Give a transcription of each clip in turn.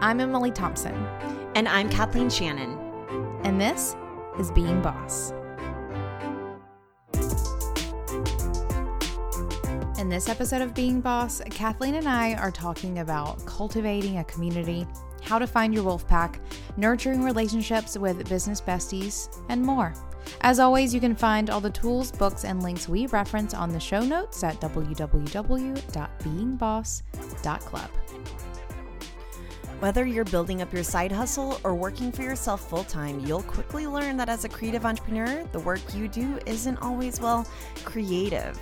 I'm Emily Thompson. And I'm Kathleen Shannon. And this is Being Boss. In this episode of Being Boss, Kathleen and I are talking about cultivating a community, how to find your wolf pack, nurturing relationships with business besties, and more. As always, you can find all the tools, books, and links we reference on the show notes at www.beingboss.club. Whether you're building up your side hustle or working for yourself full-time, you'll quickly learn that as a creative entrepreneur, the work you do isn't always, well, creative.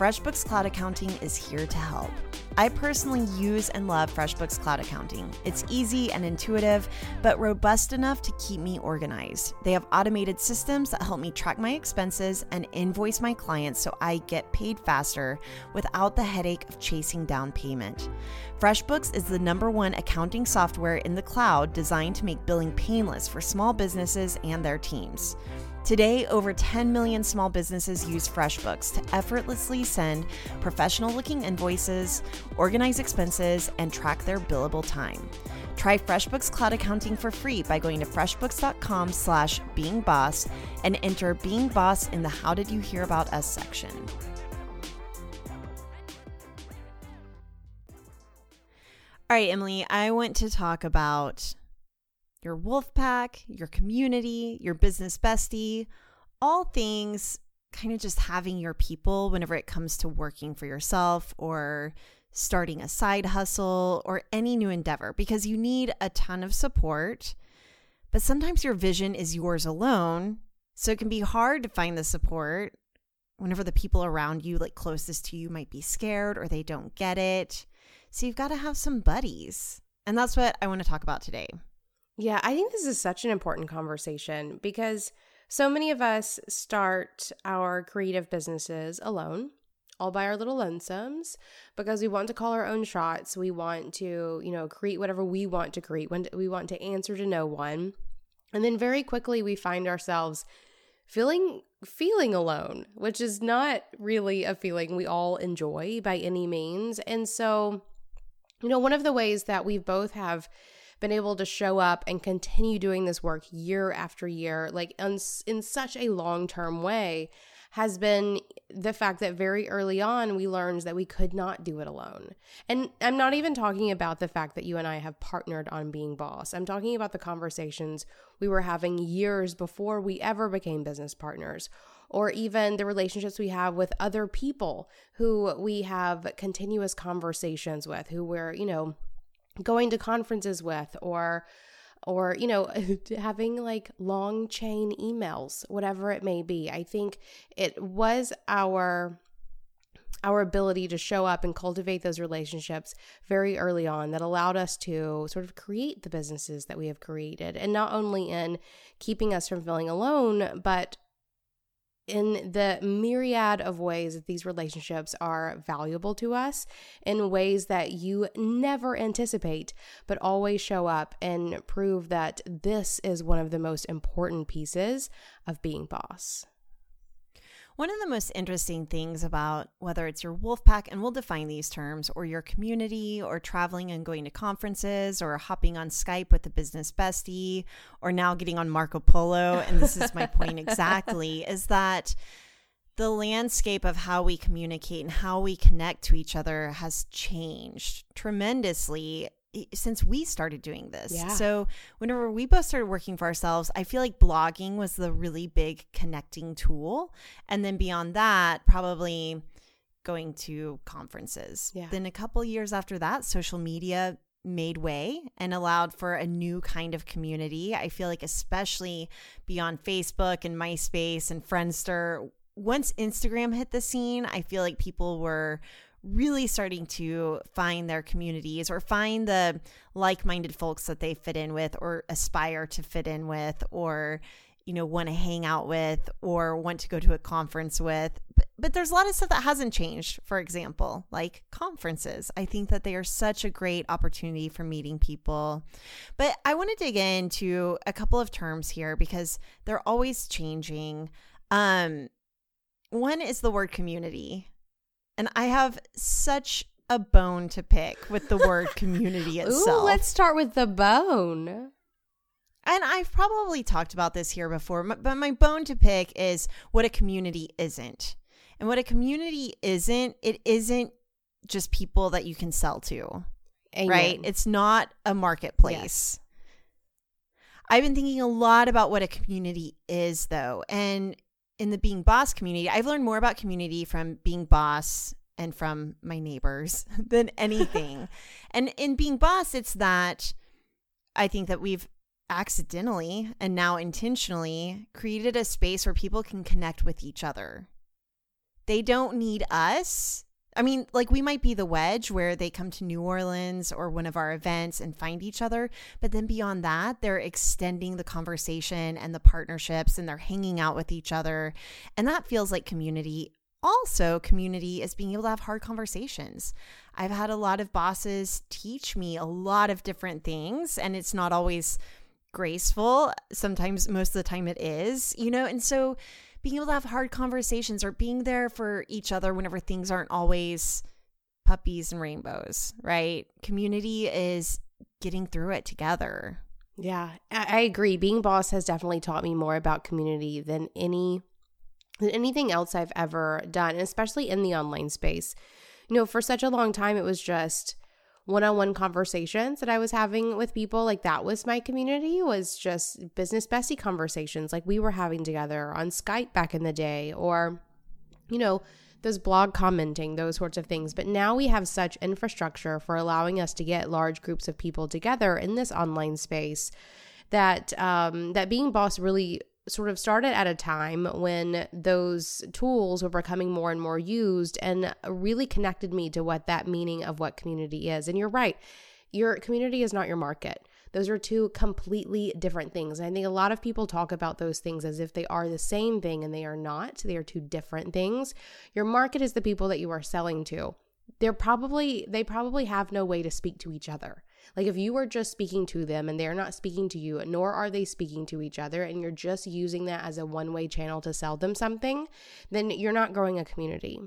FreshBooks Cloud Accounting is here to help. I personally use and love FreshBooks Cloud Accounting. It's easy and intuitive, but robust enough to keep me organized. They have automated systems that help me track my expenses and invoice my clients so I get paid faster without the headache of chasing down payment. FreshBooks is the #1 accounting software in the cloud designed to make billing painless for small businesses and their teams. Today, over 10 million small businesses use FreshBooks to effortlessly send professional-looking invoices, organize expenses, and track their billable time. Try FreshBooks Cloud Accounting for free by going to freshbooks.com/beingboss and enter Being Boss in the How Did You Hear About Us section. All right, Emily, I want to talk about your wolf pack, your community, your business bestie, all things kind of just having your people whenever it comes to working for yourself or starting a side hustle or any new endeavor, because you need a ton of support, but sometimes your vision is yours alone. So it can be hard to find the support whenever the people around you, like closest to you, might be scared or they don't get it. So you've got to have some buddies. And that's what I want to talk about today. Yeah, I think this is such an important conversation because so many of us start our creative businesses alone, all by our little lonesomes, because we want to call our own shots. We want to, create whatever we want to create. We want to answer to no one. And then very quickly we find ourselves feeling alone, which is not really a feeling we all enjoy by any means. And so, one of the ways that we both have been able to show up and continue doing this work year after year, like in such a long-term way, has been the fact that very early on we learned that we could not do it alone. And I'm not even talking about the fact that you and I have partnered on Being Boss. I'm talking about the conversations we were having years before we ever became business partners, or even the relationships we have with other people who we have continuous conversations with, who we're, going to conferences with, or having like long chain emails, whatever it may be. I think it was our ability to show up and cultivate those relationships very early on that allowed us to sort of create the businesses that we have created, and not only in keeping us from feeling alone, but in the myriad of ways that these relationships are valuable to us in ways that you never anticipate, but always show up and prove that this is one of the most important pieces of being boss. One of the most interesting things about whether it's your wolf pack, and we'll define these terms, or your community, or traveling and going to conferences, or hopping on Skype with the business bestie, or now getting on Marco Polo, and this is my point exactly, is that the landscape of how we communicate and how we connect to each other has changed tremendously since we started doing this. Yeah. So whenever we both started working for ourselves, I feel like blogging was the really big connecting tool. And then beyond that, probably going to conferences. Yeah. Then a couple years after that, social media made way and allowed for a new kind of community. I feel like especially beyond Facebook and MySpace and Friendster, once Instagram hit the scene, I feel like people were really starting to find their communities or find the like-minded folks that they fit in with or aspire to fit in with or, want to hang out with or want to go to a conference with. But there's a lot of stuff that hasn't changed, for example, like conferences. I think that they are such a great opportunity for meeting people. But I want to dig into a couple of terms here because they're always changing. One is the word community. And I have such a bone to pick with the word community itself. Ooh, let's start with the bone. And I've probably talked about this here before, but my bone to pick is what a community isn't. And what a community isn't, it isn't just people that you can sell to, Amen. Right? It's not a marketplace. Yes. I've been thinking a lot about what a community is, though. And in the Being Boss community, I've learned more about community from Being Boss and from my neighbors than anything. And in Being Boss, it's that I think that we've accidentally and now intentionally created a space where people can connect with each other. They don't need us. I mean, like, we might be the wedge where they come to New Orleans or one of our events and find each other. But then beyond that, they're extending the conversation and the partnerships, and they're hanging out with each other. And that feels like community. Also, community is being able to have hard conversations. I've had a lot of bosses teach me a lot of different things, and it's not always graceful. Sometimes, most of the time it is, you know, and so being able to have hard conversations or being there for each other whenever things aren't always puppies and rainbows, right? Community is getting through it together. Yeah, I agree. Being Boss has definitely taught me more about community than anything else I've ever done, and especially in the online space. You know, for such a long time, it was just one-on-one conversations that I was having with people. Like, that was my community, was just business bestie conversations like we were having together on Skype back in the day, or, you know, those blog commenting, those sorts of things. But now we have such infrastructure for allowing us to get large groups of people together in this online space that that Being Boss really sort of started at a time when those tools were becoming more and more used, and really connected me to what that meaning of what community is. And you're right. Your community is not your market. Those are two completely different things. And I think a lot of people talk about those things as if they are the same thing, and they are not. They are two different things. Your market is the people that you are selling to. They probably have no way to speak to each other. Like, if you are just speaking to them and they're not speaking to you, nor are they speaking to each other, and you're just using that as a one-way channel to sell them something, then you're not growing a community.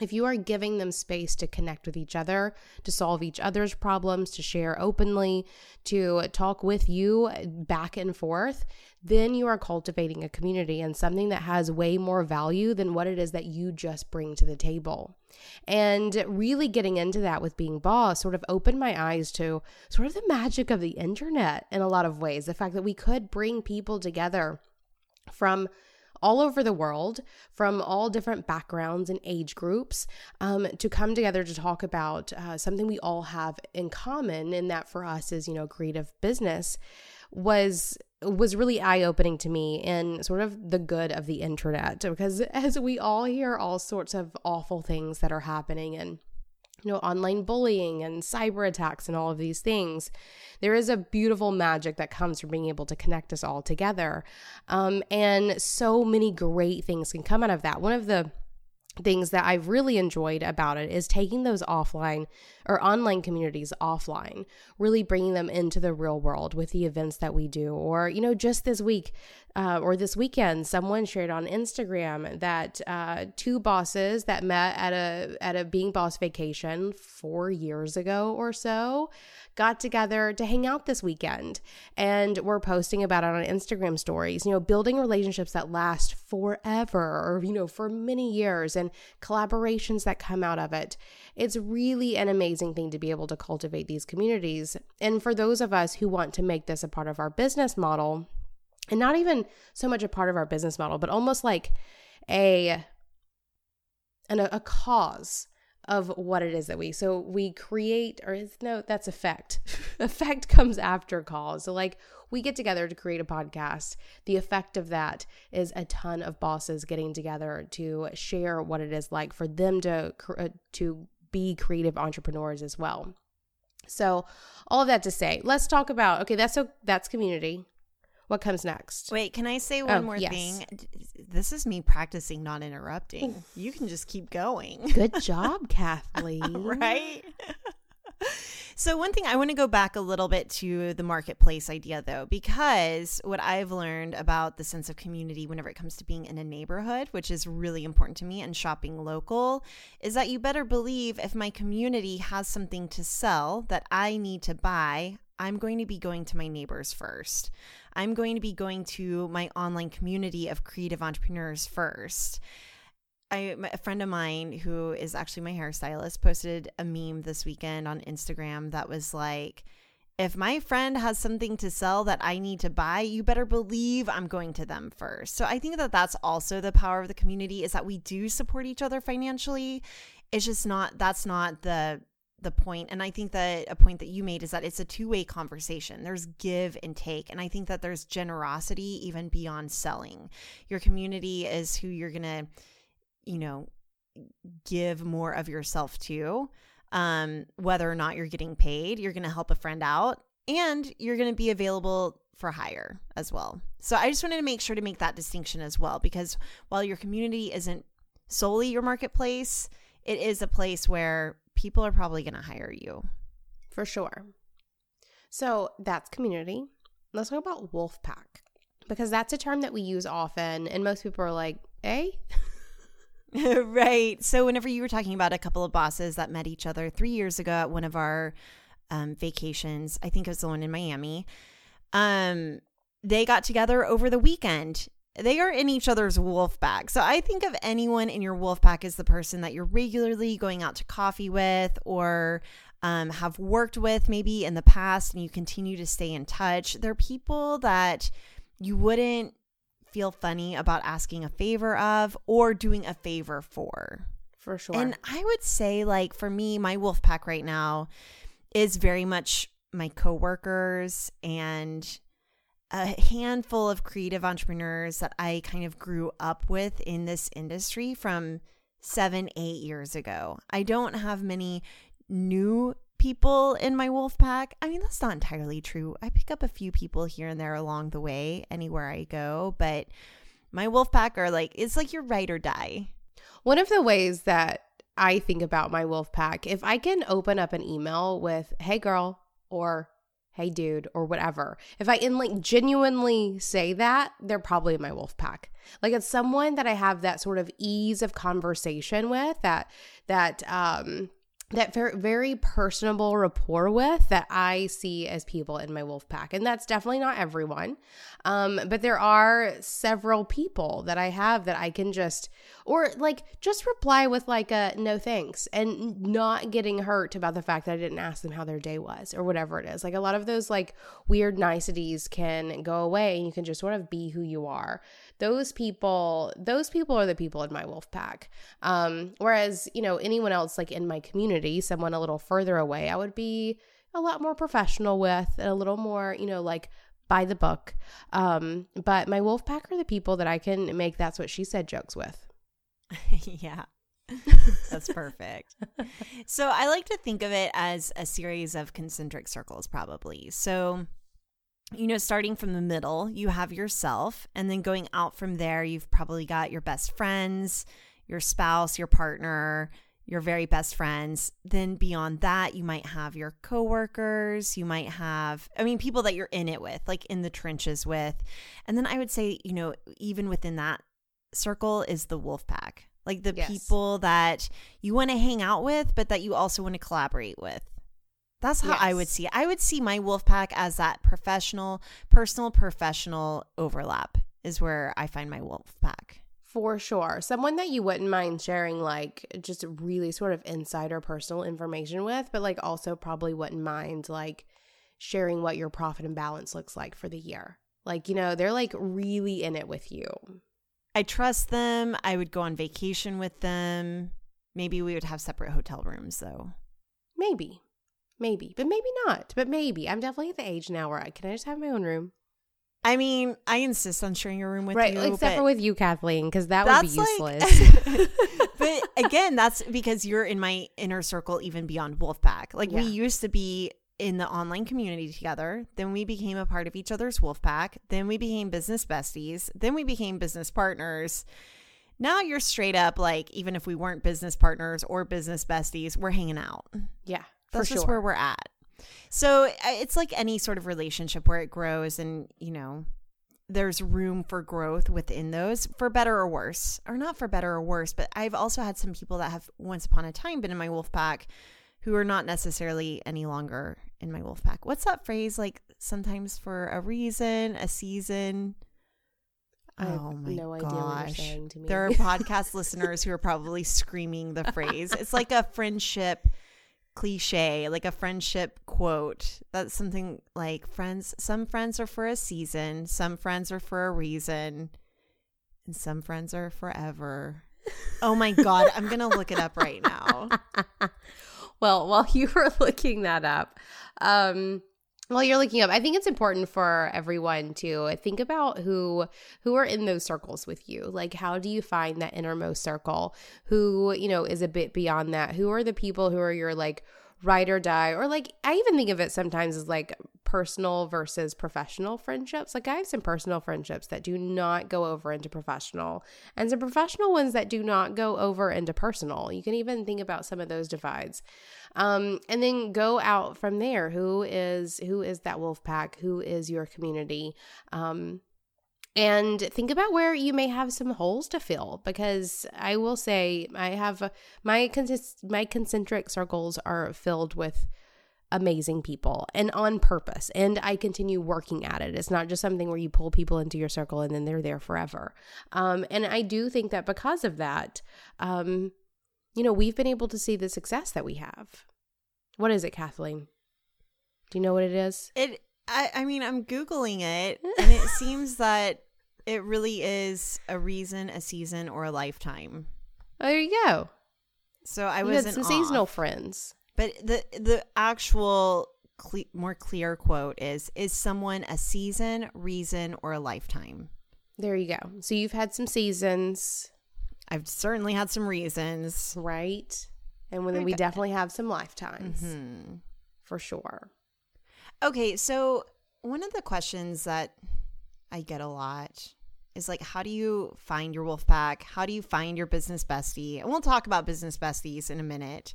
If you are giving them space to connect with each other, to solve each other's problems, to share openly, to talk with you back and forth, then you are cultivating a community, and something that has way more value than what it is that you just bring to the table. And really getting into that with Being Boss sort of opened my eyes to sort of the magic of the internet in a lot of ways. The fact that we could bring people together from all over the world, from all different backgrounds and age groups, to come together to talk about something we all have in common, and that for us is, you know, creative business, was really eye-opening to me, and sort of the good of the internet, because as we all hear all sorts of awful things that are happening, and, you know, online bullying and cyber attacks and all of these things, there is a beautiful magic that comes from being able to connect us all together. And so many great things can come out of that. One of the things that I've really enjoyed about it is taking those offline or online communities offline, really bringing them into the real world with the events that we do. Or, you know, just this week or this weekend, someone shared on Instagram that two bosses that met at a Being Boss vacation 4 years ago or so got together to hang out this weekend, and were posting about it on Instagram stories, you know, building relationships that last forever, or, you know, for many years, and collaborations that come out of it. It's really an amazing thing to be able to cultivate these communities. And for those of us who want to make this a part of our business model, and not even so much a part of our business model, but almost like a cause of what it is that effect. Effect comes after cause. So, like, we get together to create a podcast. The effect of that is a ton of bosses getting together to share what it is like for them to be creative entrepreneurs as well. So, all of that to say, let's talk about, okay, that's community. What comes next? Wait, can I say one more thing? This is me practicing not interrupting. You can just keep going. Good job, Kathleen. Right? So one thing, I want to go back a little bit to the marketplace idea, though, because what I've learned about the sense of community whenever it comes to being in a neighborhood, which is really important to me, and shopping local, is that you better believe if my community has something to sell that I need to buy, I'm going to be going to my neighbors first. I'm going to be going to my online community of creative entrepreneurs first. A friend of mine who is actually my hairstylist posted a meme this weekend on Instagram that was like, if my friend has something to sell that I need to buy, you better believe I'm going to them first. So I think that that's also the power of the community, is that we do support each other financially. It's just not, that's not the point. And I think that a point that you made is that it's a two-way conversation. There's give and take. And I think that there's generosity even beyond selling. Your community is who you're going to, you know, give more of yourself to, whether or not you're getting paid. You're going to help a friend out, and you're going to be available for hire as well. So I just wanted to make sure to make that distinction as well, because while your community isn't solely your marketplace, it is a place where people are probably going to hire you. For sure. So that's community. Let's talk about wolf pack, because that's a term that we use often, and most people are like, eh? Right. So whenever you were talking about a couple of bosses that met each other 3 years ago at one of our vacations, I think it was the one in Miami, they got together over the weekend. They are in each other's wolf pack. So I think of anyone in your wolf pack as the person that you're regularly going out to coffee with, or have worked with maybe in the past, and you continue to stay in touch. They're people that you wouldn't feel funny about asking a favor of or doing a favor for. For sure. And I would say, like, for me, my wolf pack right now is very much my coworkers and a handful of creative entrepreneurs that I kind of grew up with in this industry from 7-8 years ago. I don't have many new people in my wolf pack. I mean, that's not entirely true. I pick up a few people here and there along the way, anywhere I go, but my wolf pack are like, it's like your ride or die. One of the ways that I think about my wolf pack, if I can open up an email with, hey girl, or hey dude, or whatever. If I can like genuinely say that, they're probably in my wolf pack. Like, it's someone that I have that sort of ease of conversation with, that very personable rapport with, that I see as people in my wolf pack. And that's definitely not everyone. But there are several people that I have that I can just, or like just reply with like a no thanks, and not getting hurt about the fact that I didn't ask them how their day was or whatever it is. Like, a lot of those like weird niceties can go away, and you can just sort of be who you are. Those people are the people in my wolf pack. Whereas, you know, anyone else like in my community, someone a little further away, I would be a lot more professional with, and a little more, you know, like by the book. But my wolf pack are the people that I can make that's what she said jokes with. Yeah, that's perfect. So I like to think of it as a series of concentric circles, probably. So, you know, starting from the middle, you have yourself, and then going out from there, you've probably got your best friends, your spouse, your partner, your very best friends. Then beyond that, you might have your coworkers, you might have, I mean, people that you're in it with, like in the trenches with. And then I would say, you know, even within that circle is the wolf pack, like the yes. people that you want to hang out with, but that you also want to collaborate with. That's how yes. I would see it. I would see my wolf pack as that professional, personal, professional overlap is where I find my wolf pack. For sure. Someone that you wouldn't mind sharing like just really sort of insider personal information with, but like also probably wouldn't mind like sharing what your profit and balance looks like for the year. Like, you know, they're like really in it with you. I trust them. I would go on vacation with them. Maybe we would have separate hotel rooms, though. Maybe, but maybe not. But maybe. I'm definitely at the age now where can I just have my own room? I mean, I insist on sharing a room with you. Right, except for with you, Kathleen, because that would be useless. Like, but again, that's because you're in my inner circle even beyond Wolfpack. Like, yeah. We used to be in the online community together. Then we became a part of each other's Wolfpack. Then we became business besties. Then we became business partners. Now you're straight up like, even if we weren't business partners or business besties, we're hanging out. Yeah. That's just where we're at. So it's like any sort of relationship where it grows and, you know, there's room for growth within those, for better or worse, or not for better or worse. But I've also had some people that have once upon a time been in my wolf pack who are not necessarily any longer in my wolf pack. What's that phrase? Like sometimes for a reason, a season. I have no idea what you're saying to me. There are podcast listeners who are probably screaming the phrase. It's like a friendship cliche, like a friendship quote. That's something like friends. Some friends are for a season. Some friends are for a reason. And some friends are forever. Oh my God. I'm going to look it up right now. Well, while you were looking that up, I think it's important for everyone to think about who are in those circles with you. Like, how do you find that innermost circle? Who, you know, is a bit beyond that? Who are the people who are your, like, ride or die? Or, like, I even think of it sometimes as, like, personal versus professional friendships. Like, I have some personal friendships that do not go over into professional and some professional ones that do not go over into personal. You can even think about some of those divides. And then go out from there. Who is that wolf pack? Who is your community? And think about where you may have some holes to fill, because I will say I have my concentric circles are filled with amazing people, and on purpose, and I continue working at it. It's not just something where you pull people into your circle and then they're there forever. And I do think that because of that, you know, we've been able to see the success that we have. What is it, Kathleen? Do you know what it is? I mean, I'm Googling it, and it seems that it really is a reason, a season, or a lifetime. There you go. So I was in some seasonal friends. But the actual more clear quote is someone a season, reason, or a lifetime? There you go. So you've had some seasons. I've certainly had some reasons. Right. And then we definitely have some lifetimes. Mm-hmm. For sure. Okay. So one of the questions that I get a lot is like, how do you find your wolf pack? How do you find your business bestie? And we'll talk about business besties in a minute.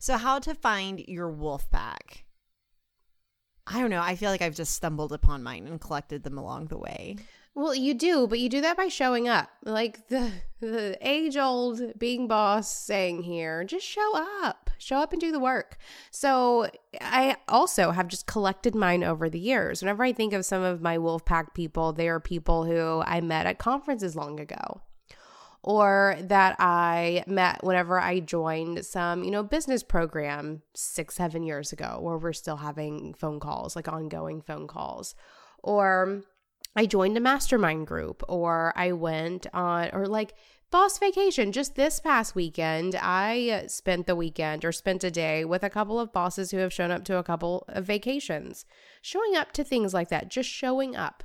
So how to find your wolf pack. I don't know. I feel like I've just stumbled upon mine and collected them along the way. Well, you do, but you do that by showing up. Like the age-old being boss saying here, just show up. Show up and do the work. So I also have just collected mine over the years. Whenever I think of some of my wolf pack people, they are people who I met at conferences long ago, or that I met whenever I joined some, you know, business program 6-7 years ago, where we're still having phone calls, like ongoing phone calls, or I joined a mastermind group, or I went on, or like boss vacation. Just this past weekend, I spent the weekend or spent a day with a couple of bosses who have shown up to a couple of vacations. Showing up to things like that, just showing up.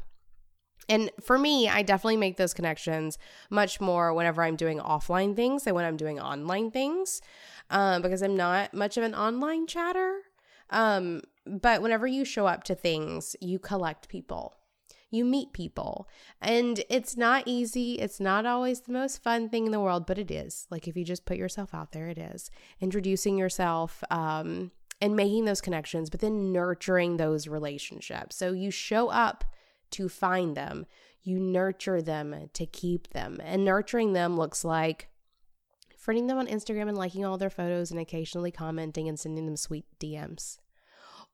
And for me, I definitely make those connections much more whenever I'm doing offline things than when I'm doing online things, because I'm not much of an online chatter. But whenever you show up to things, you collect people. You meet people, and it's not easy. It's not always the most fun thing in the world, but it is. Like, if you just put yourself out there, it is. Introducing yourself and making those connections, but then nurturing those relationships. So you show up to find them. You nurture them to keep them. And nurturing them looks like friending them on Instagram and liking all their photos and occasionally commenting and sending them sweet DMs.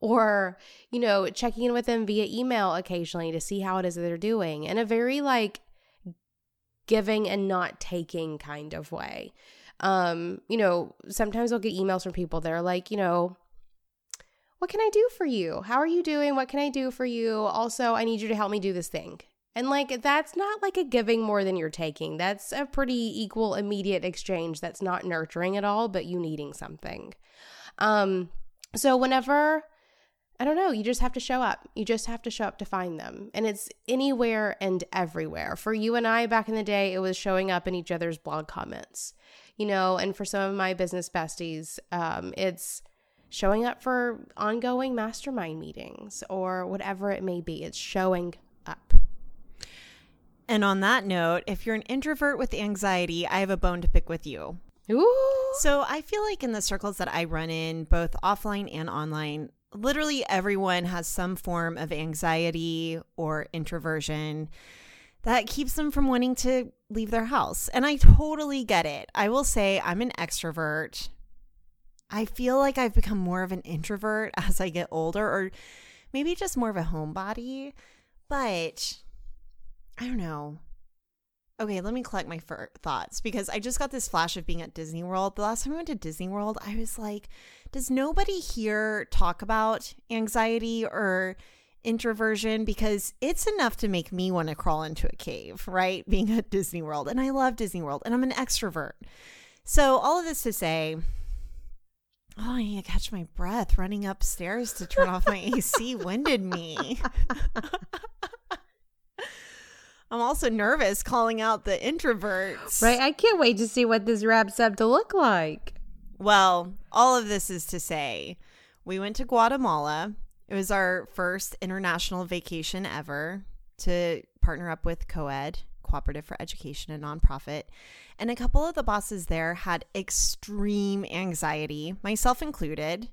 Or, you know, checking in with them via email occasionally to see how it is that they're doing, in a very like giving and not taking kind of way. You know, sometimes I'll get emails from people that are like, you know, what can I do for you? How are you doing? What can I do for you? Also, I need you to help me do this thing. And like, that's not like a giving more than you're taking. That's a pretty equal immediate exchange. That's not nurturing at all, but you needing something. So whenever, I don't know, you just have to show up. You just have to show up to find them. And it's anywhere and everywhere. For you and I back in the day, it was showing up in each other's blog comments, you know, and for some of my business besties, it's showing up for ongoing mastermind meetings or whatever it may be. It's showing up. And on that note, if you're an introvert with anxiety, I have a bone to pick with you. Ooh. So I feel like in the circles that I run in, both offline and online, literally everyone has some form of anxiety or introversion that keeps them from wanting to leave their house. And I totally get it. I will say I'm an extrovert. I feel like I've become more of an introvert as I get older, or maybe just more of a homebody. But I don't know. Okay, let me collect my thoughts, because I just got this flash of being at Disney World. The last time I went to Disney World, I was like, does nobody here talk about anxiety or introversion? Because it's enough to make me want to crawl into a cave, right? Being at Disney World. And I love Disney World, and I'm an extrovert. So all of this to say, oh, I need to catch my breath. Running upstairs to turn off my AC winded me. I'm also nervous calling out the introverts. Right. I can't wait to see what this wraps up to look like. Well, all of this is to say, we went to Guatemala. It was our first international vacation ever to partner up with COED, Cooperative for Education, a nonprofit. And a couple of the bosses there had extreme anxiety, myself included,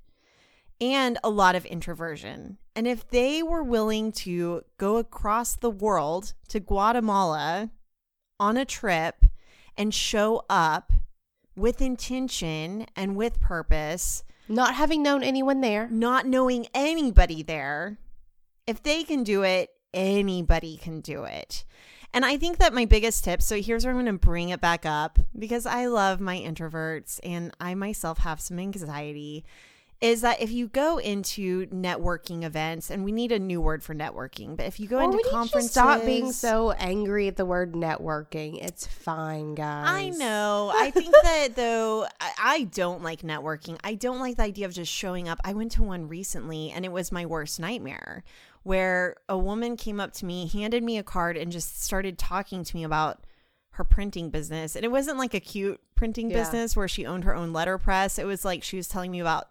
and a lot of introversion. And if they were willing to go across the world to Guatemala on a trip and show up with intention and with purpose, not having known anyone there, not knowing anybody there, if they can do it, anybody can do it. And I think that my biggest tip, so here's where I'm going to bring it back up, because I love my introverts and I myself have some anxiety, is that if you go into networking events, and we need a new word for networking, but if you go into conferences. Stop being so angry at the word networking. It's fine, guys. I know. I think that, though, I don't like networking. I don't like the idea of just showing up. I went to one recently, and it was my worst nightmare, where a woman came up to me, handed me a card, and just started talking to me about her printing business. And it wasn't like a cute printing business where she owned her own letterpress. It was like she was telling me about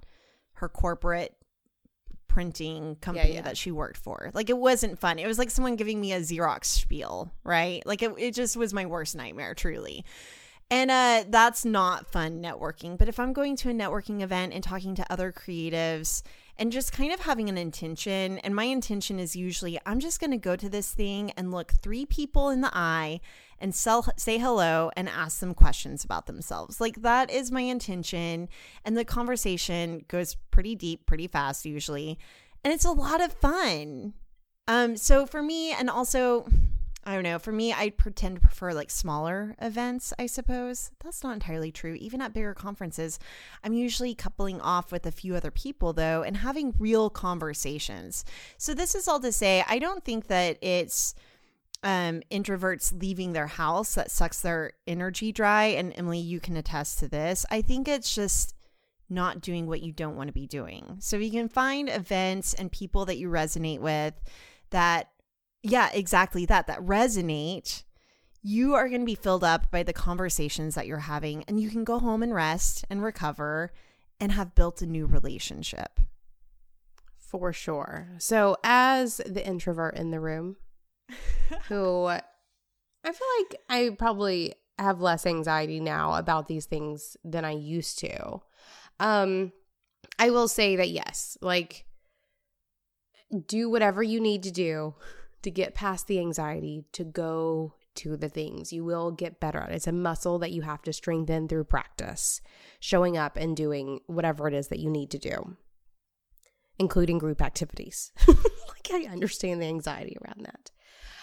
her corporate printing company that she worked for. Like, it wasn't fun. It was like someone giving me a Xerox spiel, right? Like, it just was my worst nightmare, truly. And that's not fun networking. But if I'm going to a networking event and talking to other creatives and just kind of having an intention, and my intention is usually I'm just going to go to this thing and look three people in the eye and say hello and ask them questions about themselves. Like, that is my intention. And the conversation goes pretty deep, pretty fast usually. And it's a lot of fun. So for me, and also, I don't know, for me, I pretend to prefer like smaller events, I suppose. That's not entirely true. Even at bigger conferences, I'm usually coupling off with a few other people though and having real conversations. So this is all to say, I don't think that it's introverts leaving their house that sucks their energy dry. And Emily, you can attest to this. I think it's just not doing what you don't want to be doing. So you can find events and people that you resonate with that, yeah, exactly that resonate. You are going to be filled up by the conversations that you're having, and you can go home and rest and recover and have built a new relationship. For sure. So as the introvert in the room, who I feel like I probably have less anxiety now about these things than I used to. I will say that, yes, like, do whatever you need to do to get past the anxiety, to go to the things. You will get better at it. It's a muscle that you have to strengthen through practice, showing up and doing whatever it is that you need to do, including group activities. Like, I understand the anxiety around that.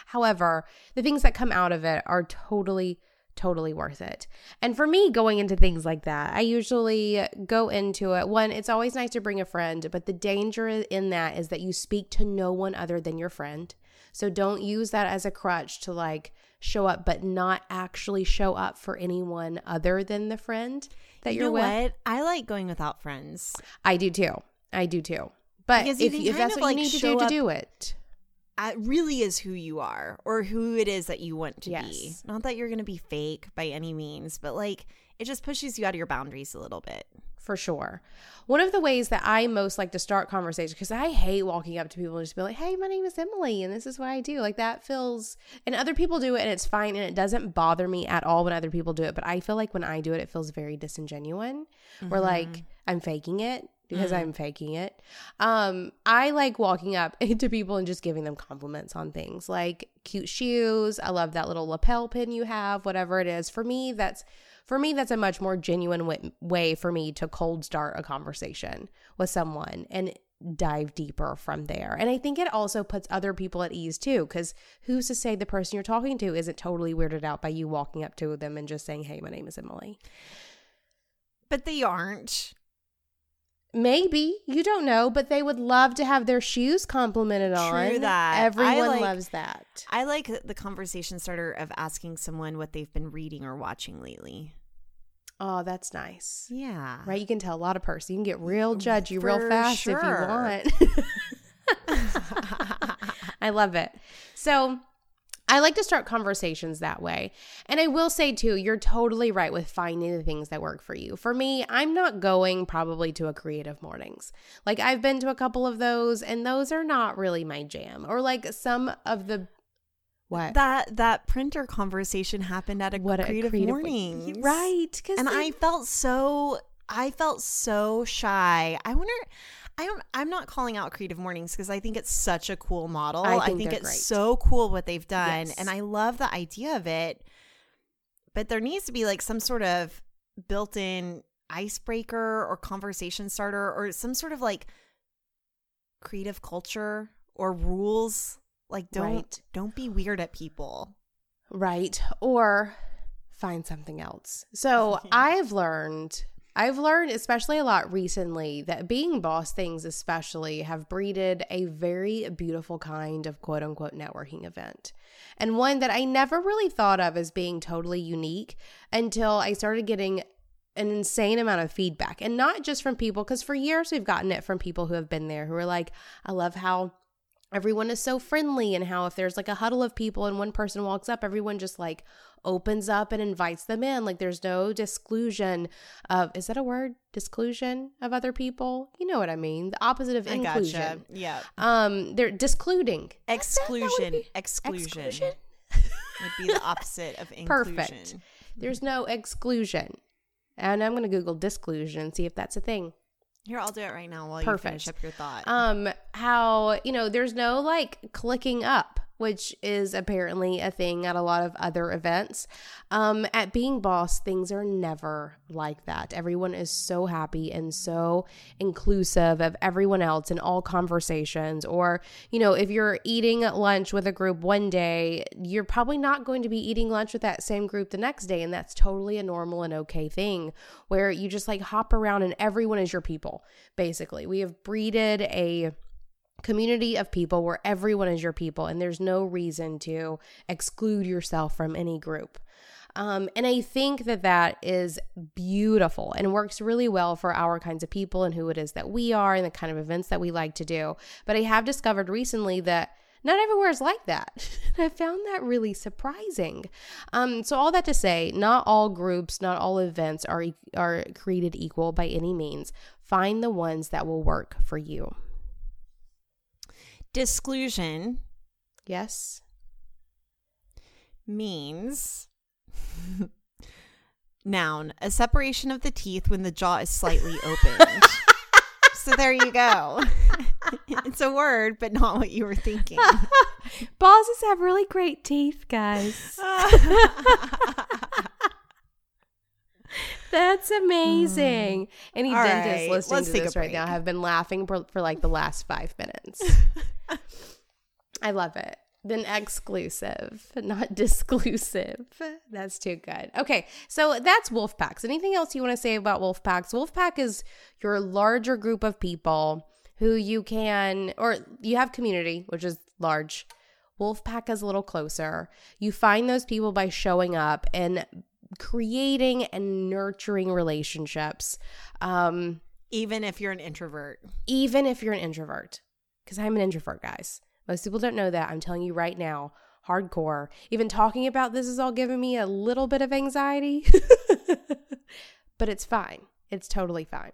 However, the things that come out of it are totally, totally worth it. And for me, going into things like that, I usually go into it. One, it's always nice to bring a friend, but the danger in that is that you speak to no one other than your friend. So don't use that as a crutch to like show up, but not actually show up for anyone other than the friend that you're with. You know what? I like going without friends. I do too. I do too. But if that's what you need to do it. It really is who you are or who it is that you want to be. Not that you're going to be fake by any means, but like it just pushes you out of your boundaries a little bit. For sure. One of the ways that I most like to start conversations, because I hate walking up to people and just be like, hey, my name is Emily and this is what I do. Like that feels, and other people do it and it's fine and it doesn't bother me at all when other people do it. But I feel like when I do it, it feels very disingenuous. Or like I'm faking it. because I'm faking it. I like walking up to people and just giving them compliments on things like cute shoes. I love that little lapel pin you have, whatever it is. For me, that's a much more genuine way for me to cold start a conversation with someone and dive deeper from there. And I think it also puts other people at ease too, because who's to say the person you're talking to isn't totally weirded out by you walking up to them and just saying, hey, my name is Emily. But they aren't. Maybe. You don't know, but they would love to have their shoes complimented on. True that. Everyone loves that. I like the conversation starter of asking someone what they've been reading or watching lately. Oh, that's nice. Yeah. Right? You can tell a lot of person. You can get real judgy real fast if you want. I love it. So I like to start conversations that way. And I will say too, you're totally right with finding the things that work for you. For me, I'm not going probably to a creative mornings. Like I've been to a couple of those and those are not really my jam. Or like some of the what? That printer conversation happened at a creative morning. Right. And I felt so shy. I wonder, I'm not calling out Creative Mornings because I think it's such a cool model. I think it's great. So cool what they've done. Yes. And I love the idea of it. But there needs to be like some sort of built-in icebreaker or conversation starter or some sort of like creative culture or rules. Like don't be weird at people. Right. Or find something else. So I've learned especially a lot recently that Being Boss things especially have breeded a very beautiful kind of quote unquote networking event. And one that I never really thought of as being totally unique until I started getting an insane amount of feedback. And not just from people, because for years we've gotten it from people who have been there who are like, I love how everyone is so friendly and how if there's like a huddle of people and one person walks up, everyone just like opens up and invites them in. Like there's no disclusion of, is that a word? Disclusion of other people? You know what I mean? The opposite of inclusion. Gotcha. Yeah. They're discluding. Exclusion would be the opposite of inclusion. Perfect. There's no exclusion. And I'm going to Google disclusion and see if that's a thing. Here, I'll do it right now while you finish up your thought. How, you know, there's no like clicking up, which is apparently a thing at a lot of other events. At Being Boss, things are never like that. Everyone is so happy and so inclusive of everyone else in all conversations. Or, you know, if you're eating lunch with a group one day, you're probably not going to be eating lunch with that same group the next day. And that's totally a normal and okay thing where you just like hop around and everyone is your people, basically. We have breeded a community of people where everyone is your people and there's no reason to exclude yourself from any group. And I think that is beautiful and works really well for our kinds of people and who it is that we are and the kind of events that we like to do. But I have discovered recently that not everywhere is like that. I found that really surprising. So all that to say, not all groups, not all events are created equal by any means. Find the ones that will work for you. Disclusion, yes, means noun, a separation of the teeth when the jaw is slightly opened. So there you go. It's a word, but not what you were thinking. Bosses have really great teeth, guys. That's amazing. Any all dentists right. listening Let's to this right now have been laughing for like the last 5 minutes. I love it. Then exclusive, not disclusive. That's too good. Okay, so that's wolf packs. Anything else you want to say about wolf packs? Wolf pack is your larger group of people who you can, or you have community, which is large. Wolf pack is a little closer. You find those people by showing up and creating and nurturing relationships. Even if you're an introvert. Because I'm an introvert, guys. Most people don't know that. I'm telling you right now, hardcore. Even talking about this is all giving me a little bit of anxiety. But it's fine. It's totally fine.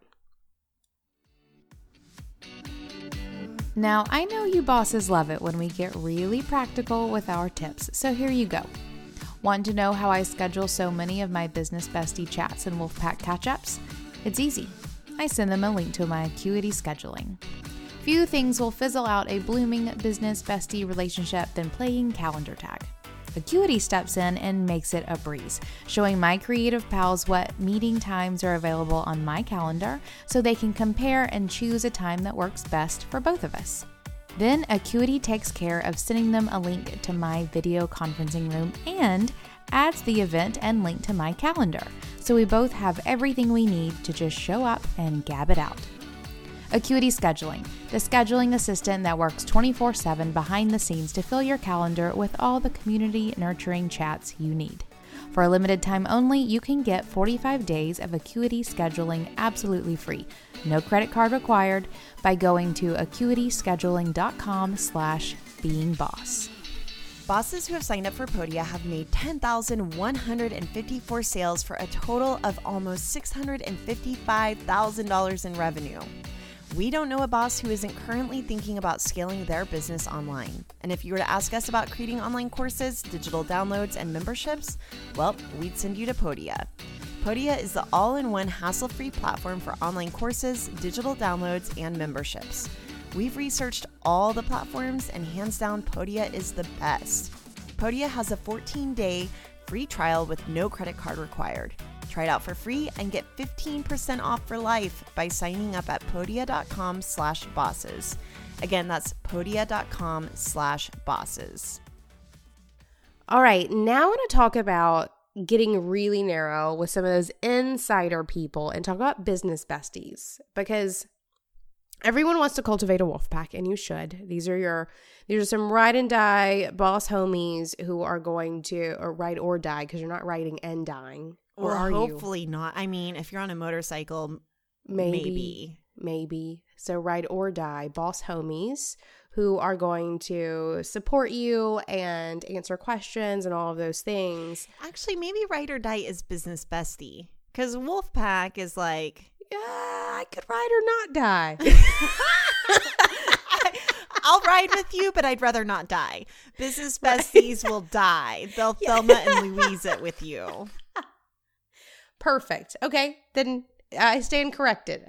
Now, I know you bosses love it when we get really practical with our tips. So here you go. Want to know how I schedule so many of my business bestie chats and Wolfpack catch-ups? It's easy. I send them a link to my Acuity Scheduling. Few things will fizzle out a blooming business bestie relationship than playing calendar tag. Acuity steps in and makes it a breeze, showing my creative pals what meeting times are available on my calendar so they can compare and choose a time that works best for both of us. Then Acuity takes care of sending them a link to my video conferencing room and adds the event and link to my calendar, so we both have everything we need to just show up and gab it out. Acuity Scheduling, the scheduling assistant that works 24/7 behind the scenes to fill your calendar with all the community nurturing chats you need. For a limited time only, you can get 45 days of Acuity Scheduling absolutely free, no credit card required, by going to acuityscheduling.com/beingboss. Bosses who have signed up for Podia have made 10,154 sales for a total of almost $655,000 in revenue. We don't know a boss who isn't currently thinking about scaling their business online. And if you were to ask us about creating online courses, digital downloads, and memberships, well, we'd send you to Podia. Podia is the all-in-one hassle-free platform for online courses, digital downloads, and memberships. We've researched all the platforms, and hands down, Podia is the best. Podia has a 14-day free trial with no credit card required. Try it out for free and get 15% off for life by signing up at podia.com/bosses. Again, that's podia.com/bosses. All right, now I want to talk about getting really narrow with some of those insider people and talk about business besties, because everyone wants to cultivate a wolf pack, and you should. These are some ride and die boss homies who are going to ride or die, because you're not riding and dying. Or are hopefully you? Not. I mean, if you're on a motorcycle, maybe. So ride or die boss homies who are going to support you and answer questions and all of those things. Actually, maybe ride or die is business bestie, because wolf pack is like, yeah, I could ride or not die. I'll ride with you, but I'd rather not die. Business besties will die. They'll Thelma and Louise it with you. Perfect. Okay, then I stand corrected.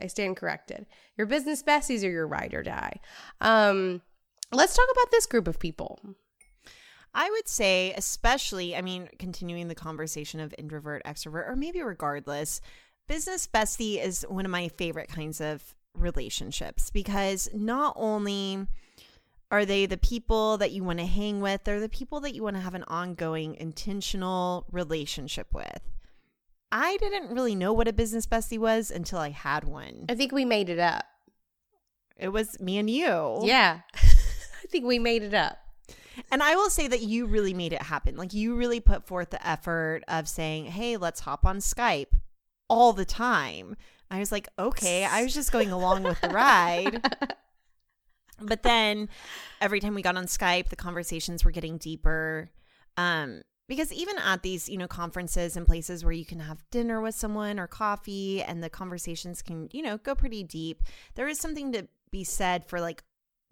Your business besties are your ride or die. Let's talk about this group of people. I would say especially, I mean, continuing the conversation of introvert, extrovert, or maybe regardless, business bestie is one of my favorite kinds of relationships, because not only are they the people that you want to hang with, they're the people that you want to have an ongoing, intentional relationship with. I didn't really know what a business bestie was until I had one. I think we made it up. It was me and you. Yeah. I think we made it up. And I will say that you really made it happen. Like, you really put forth the effort of saying, hey, let's hop on Skype all the time. I was like, okay, I was just going along with the ride. But then every time we got on Skype, the conversations were getting deeper. Because even at these, you know, conferences and places where you can have dinner with someone or coffee, and the conversations can, you know, go pretty deep, there is something to be said for like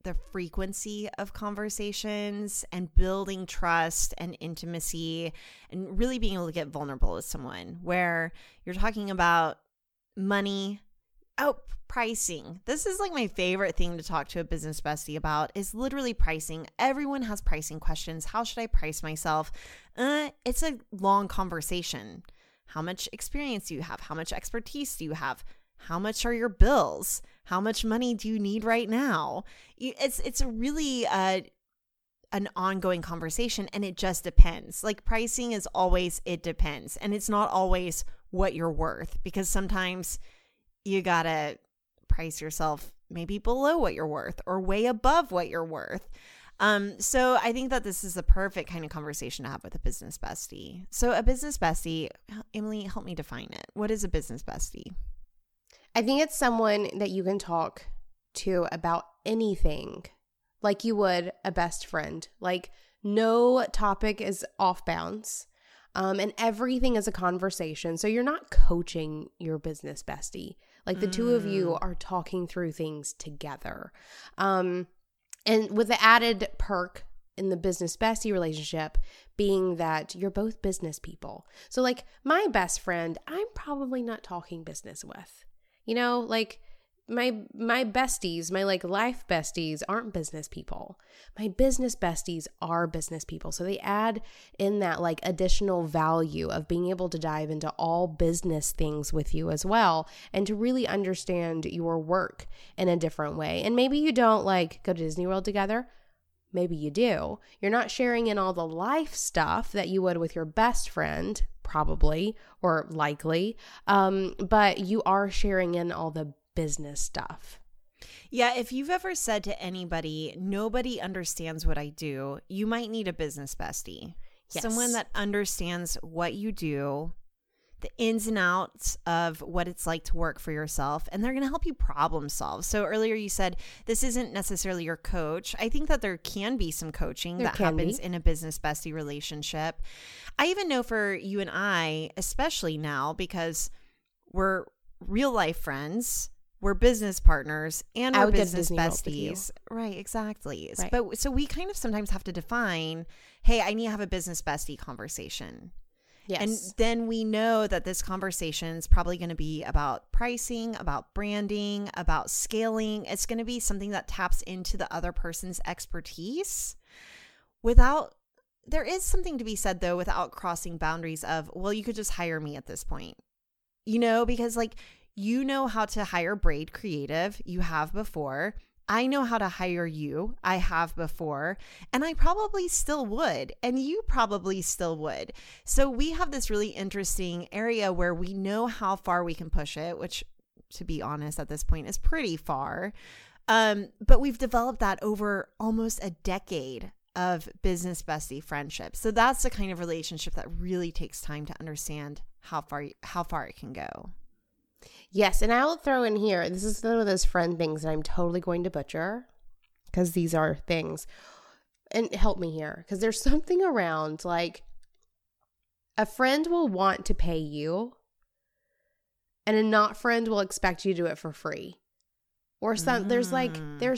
the frequency of conversations and building trust and intimacy and really being able to get vulnerable with someone, where you're talking about money, pricing. This is like my favorite thing to talk to a business bestie about, is literally pricing. Everyone has pricing questions. How should I price myself? It's a long conversation. How much experience do you have? How much expertise do you have? How much are your bills? How much money do you need right now? It's really an ongoing conversation, and it just depends. Like, pricing is always, it depends. And it's not always what you're worth, because sometimes you gotta price yourself maybe below what you're worth or way above what you're worth. So I think that this is the perfect kind of conversation to have with a business bestie. So a business bestie, Emily, help me define it. What is a business bestie? I think it's someone that you can talk to about anything, like you would a best friend. Like, no topic is off bounds. And everything is a conversation. So you're not coaching your business bestie. Like, the two of you are talking through things together. And with the added perk in the business bestie relationship being that you're both business people. So like my best friend, I'm probably not talking business with. You know, like my besties, my like life besties aren't business people. My business besties are business people. So they add in that like additional value of being able to dive into all business things with you as well, and to really understand your work in a different way. And maybe you don't like go to Disney World together. Maybe you do. You're not sharing in all the life stuff that you would with your best friend, probably or likely, but you are sharing in all the business stuff. Yeah, if you've ever said to anybody, nobody understands what I do, you might need a business bestie. Yes. Someone that understands what you do, the ins and outs of what it's like to work for yourself, and they're going to help you problem solve. So earlier you said this isn't necessarily your coach. I think that there can be some coaching that happens in a business bestie relationship. I even know for you and I, especially now, because we're real life friends, we're business partners, and we're business besties. Right, exactly. Right. But so we kind of sometimes have to define, hey, I need to have a business bestie conversation. Yes. And then we know that this conversation is probably going to be about pricing, about branding, about scaling. It's going to be something that taps into the other person's expertise without, there is something to be said though, without crossing boundaries of, well, you could just hire me at this point, you know, because like, you know how to hire Braid Creative. You have before. I know how to hire you. I have before, and I probably still would, and you probably still would. So we have this really interesting area where we know how far we can push it, which to be honest at this point is pretty far. But we've developed that over almost a decade of business bestie friendship. So that's the kind of relationship that really takes time to understand how far it can go. Yes, and I'll throw in here, this is one of those friend things that I'm totally going to butcher because these are things. And help me here, because there's something around like a friend will want to pay you and a not friend will expect you to do it for free. Or there's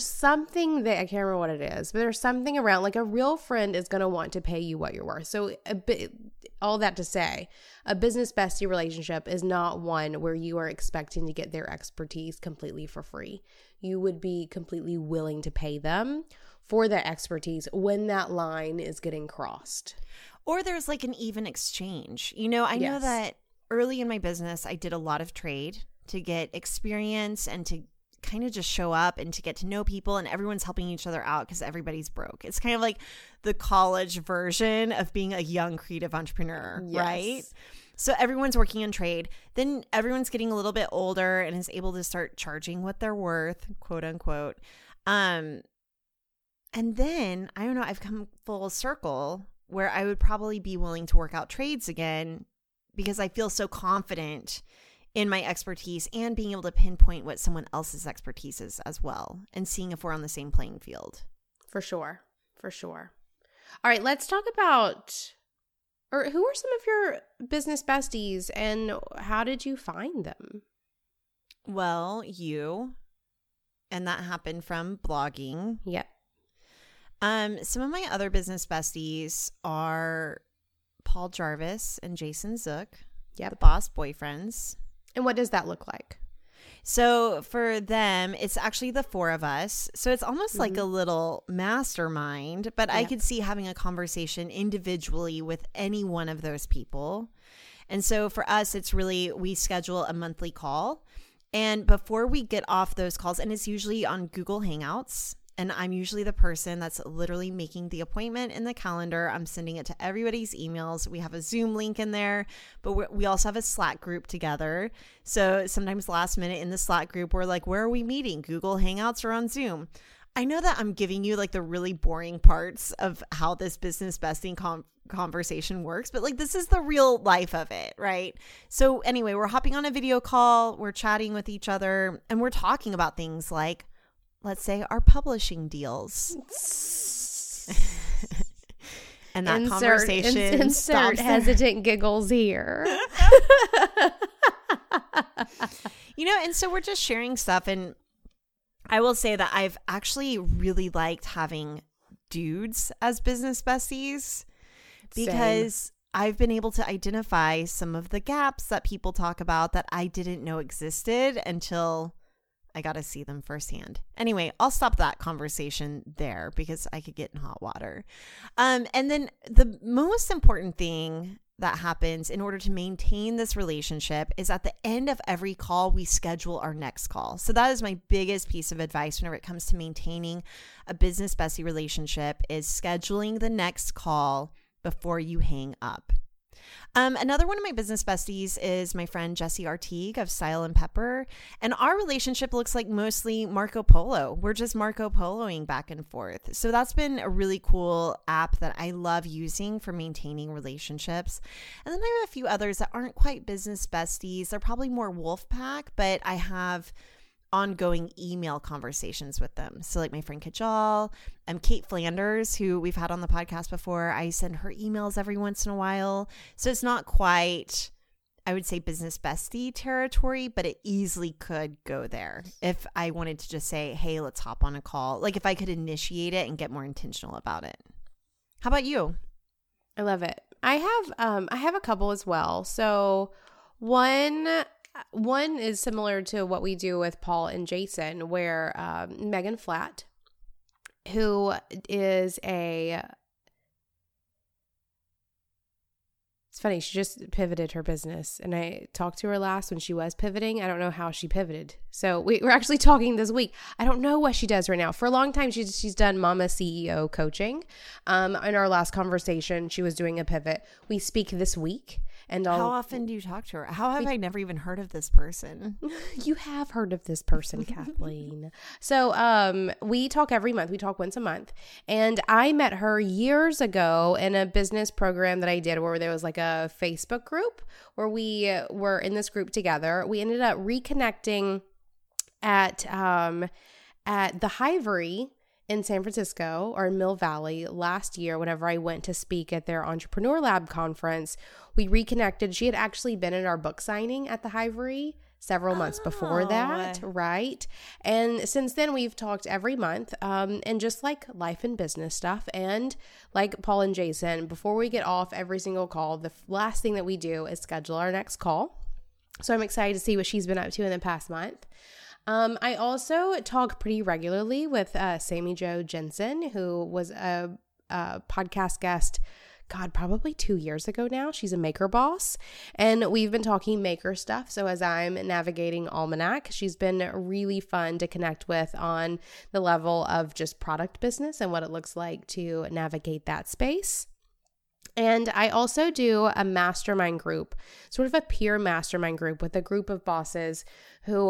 something that, I can't remember what it is, but there's something around like a real friend is going to want to pay you what you're worth. So all that to say, a business bestie relationship is not one where you are expecting to get their expertise completely for free. You would be completely willing to pay them for that expertise when that line is getting crossed. Or there's like an even exchange. You know, I know that early in my business, I did a lot of trade to get experience and to kind of just show up and to get to know people, and everyone's helping each other out because everybody's broke. It's kind of like the college version of being a young creative entrepreneur, right? So everyone's working in trade. Then everyone's getting a little bit older and is able to start charging what they're worth, quote unquote. And then, I don't know, I've come full circle where I would probably be willing to work out trades again because I feel so confident in my expertise and being able to pinpoint what someone else's expertise is as well, and seeing if we're on the same playing field. For sure. All right, let's talk about who are some of your business besties and how did you find them? Well, you, and that happened from blogging. Yep. Some of my other business besties are Paul Jarvis and Jason Zook, the boss boyfriends. And what does that look like? So for them, it's actually the four of us. So it's almost like a little mastermind, but I could see having a conversation individually with any one of those people. And so for us, it's really, we schedule a monthly call. And before we get off those calls, and it's usually on Google Hangouts, and I'm usually the person that's literally making the appointment in the calendar. I'm sending it to everybody's emails. We have a Zoom link in there, but we also have a Slack group together. So sometimes last minute in the Slack group, we're like, where are we meeting? Google Hangouts or on Zoom? I know that I'm giving you like the really boring parts of how this business besting conversation works, but like this is the real life of it, right? So anyway, we're hopping on a video call, we're chatting with each other, and we're talking about things like, let's say, our publishing deals. And that conversation insert stops hesitant giggles here. You know, and so we're just sharing stuff. And I will say that I've actually really liked having dudes as business besties because I've been able to identify some of the gaps that people talk about that I didn't know existed until I got to see them firsthand. Anyway, I'll stop that conversation there because I could get in hot water. And then the most important thing that happens in order to maintain this relationship is at the end of every call, we schedule our next call. So that is my biggest piece of advice whenever it comes to maintaining a business bestie relationship is scheduling the next call before you hang up. Another one of my business besties is my friend Jesse Artigue of Style and Pepper. And our relationship looks like mostly Marco Polo. We're just Marco Poloing back and forth. So that's been a really cool app that I love using for maintaining relationships. And then I have a few others that aren't quite business besties. They're probably more wolf pack, but I have ongoing email conversations with them. So like my friend Kajal, Kate Flanders, who we've had on the podcast before, I send her emails every once in a while. So it's not quite, I would say, business bestie territory, but it easily could go there if I wanted to just say, hey, let's hop on a call. Like if I could initiate it and get more intentional about it. How about you? I love it. I have a couple as well. So one is similar to what we do with Paul and Jason, where Megan Flatt, who is it's funny, she just pivoted her business, and I talked to her last when she was pivoting. I don't know how she pivoted. So we're actually talking this week. I don't know what she does right now. For a long time, she's done Mama CEO coaching. In our last conversation, she was doing a pivot. We speak this week. And how often do you talk to her? How have I never even heard of this person? You have heard of this person, Kathleen. So we talk every month. We talk once a month. And I met her years ago in a business program that I did where there was like a Facebook group where we were in this group together. We ended up reconnecting at the Hivery in San Francisco or in Mill Valley last year. Whenever I went to speak at their Entrepreneur Lab conference, we reconnected. She had actually been at our book signing at the Hivery several months before that, right? And since then, we've talked every month and just like life and business stuff. And like Paul and Jason, before we get off every single call, the last thing that we do is schedule our next call. So I'm excited to see what she's been up to in the past month. I also talk pretty regularly with Sammy Joe Jensen, who was a podcast guest, God, probably 2 years ago now. She's a maker boss, and we've been talking maker stuff. So as I'm navigating Almanac, she's been really fun to connect with on the level of just product business and what it looks like to navigate that space. And I also do a mastermind group, sort of a peer mastermind group with a group of bosses who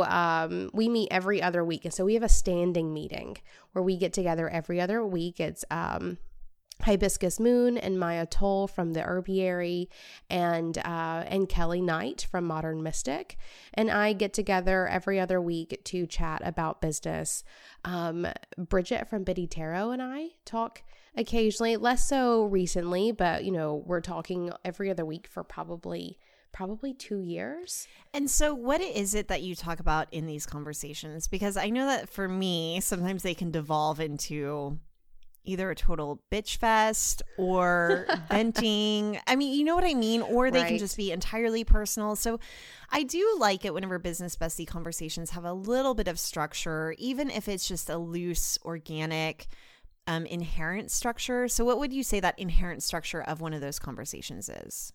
we meet every other week. And so we have a standing meeting where we get together every other week. It's Hibiscus Moon and Maya Toll from the Herbiary and Kelly Knight from Modern Mystic. And I get together every other week to chat about business. Bridget from Biddy Tarot and I talk occasionally, less so recently, but, you know, we're talking every other week for probably 2 years. And so what is it that you talk about in these conversations? Because I know that for me, sometimes they can devolve into either a total bitch fest or venting. I mean, you know what I mean? Or they can just be entirely personal. So I do like it whenever business bestie conversations have a little bit of structure, even if it's just a loose, organic, inherent structure. So what would you say that inherent structure of one of those conversations is?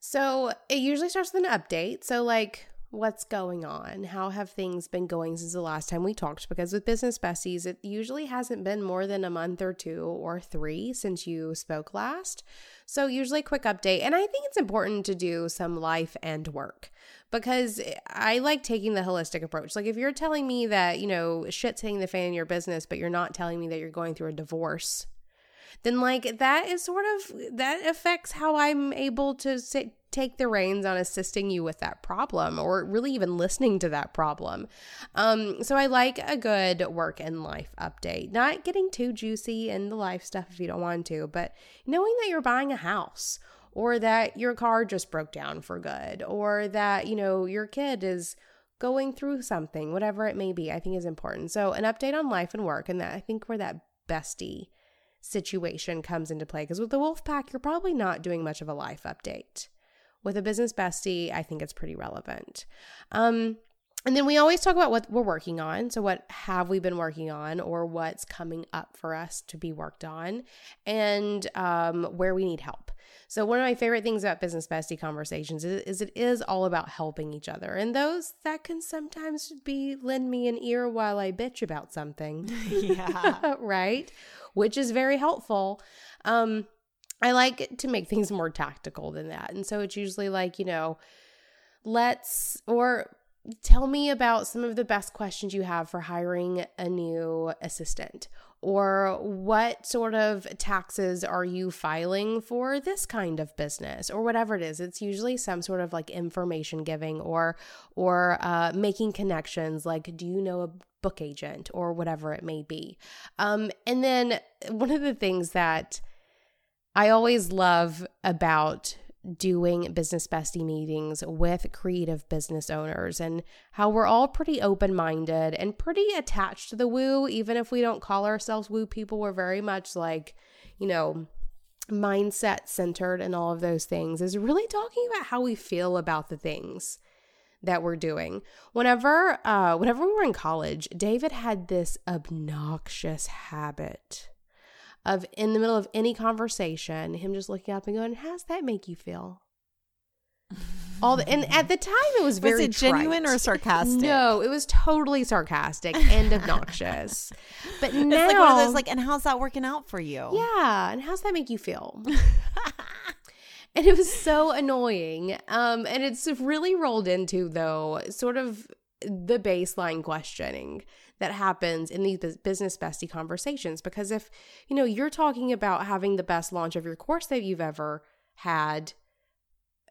So it usually starts with an update. So like, what's going on? How have things been going since the last time we talked? Because with business besties, it usually hasn't been more than a month or two or three since you spoke last. So usually quick update. And I think it's important to do some life and work, because I like taking the holistic approach. Like if you're telling me that, you know, shit's hitting the fan in your business, but you're not telling me that you're going through a divorce, then like that affects how I'm able to take the reins on assisting you with that problem or really even listening to that problem. So I like a good work and life update, not getting too juicy in the life stuff if you don't want to, but knowing that you're buying a house or that your car just broke down for good, or that, you know, your kid is going through something, whatever it may be, I think is important. So an update on life and work, and that I think where that bestie situation comes into play, because with the wolf pack, you're probably not doing much of a life update. With a business bestie, I think it's pretty relevant. And then we always talk about what we're working on. So what have we been working on, or what's coming up for us to be worked on, and where we need help. So one of my favorite things about business bestie conversations is it is all about helping each other. And those that can sometimes be lend me an ear while I bitch about something. Yeah. Right? Which is very helpful. I like to make things more tactical than that. And so it's usually like, tell me about some of the best questions you have for hiring a new assistant, or what sort of taxes are you filing for this kind of business, or whatever it is. It's usually some sort of like information giving or making connections, like, do you know a book agent, or whatever it may be. And then one of the things that I always love about doing business bestie meetings with creative business owners, and how we're all pretty open-minded and pretty attached to the woo. Even if we don't call ourselves woo people, we're very much like, mindset centered and all of those things, is really talking about how we feel about the things that we're doing. Whenever we were in college, David had this obnoxious habit of, in the middle of any conversation, him just looking up and going, "How's that make you feel?" And at the time, it was very genuine or sarcastic? No, it was totally sarcastic and obnoxious. But now it's like one of those, like, "And how's that working out for you?" Yeah, and how's that make you feel? And it was so annoying. And it's really rolled into, though, sort of the baseline questioning that happens in these business bestie conversations. Because if, you're talking about having the best launch of your course that you've ever had,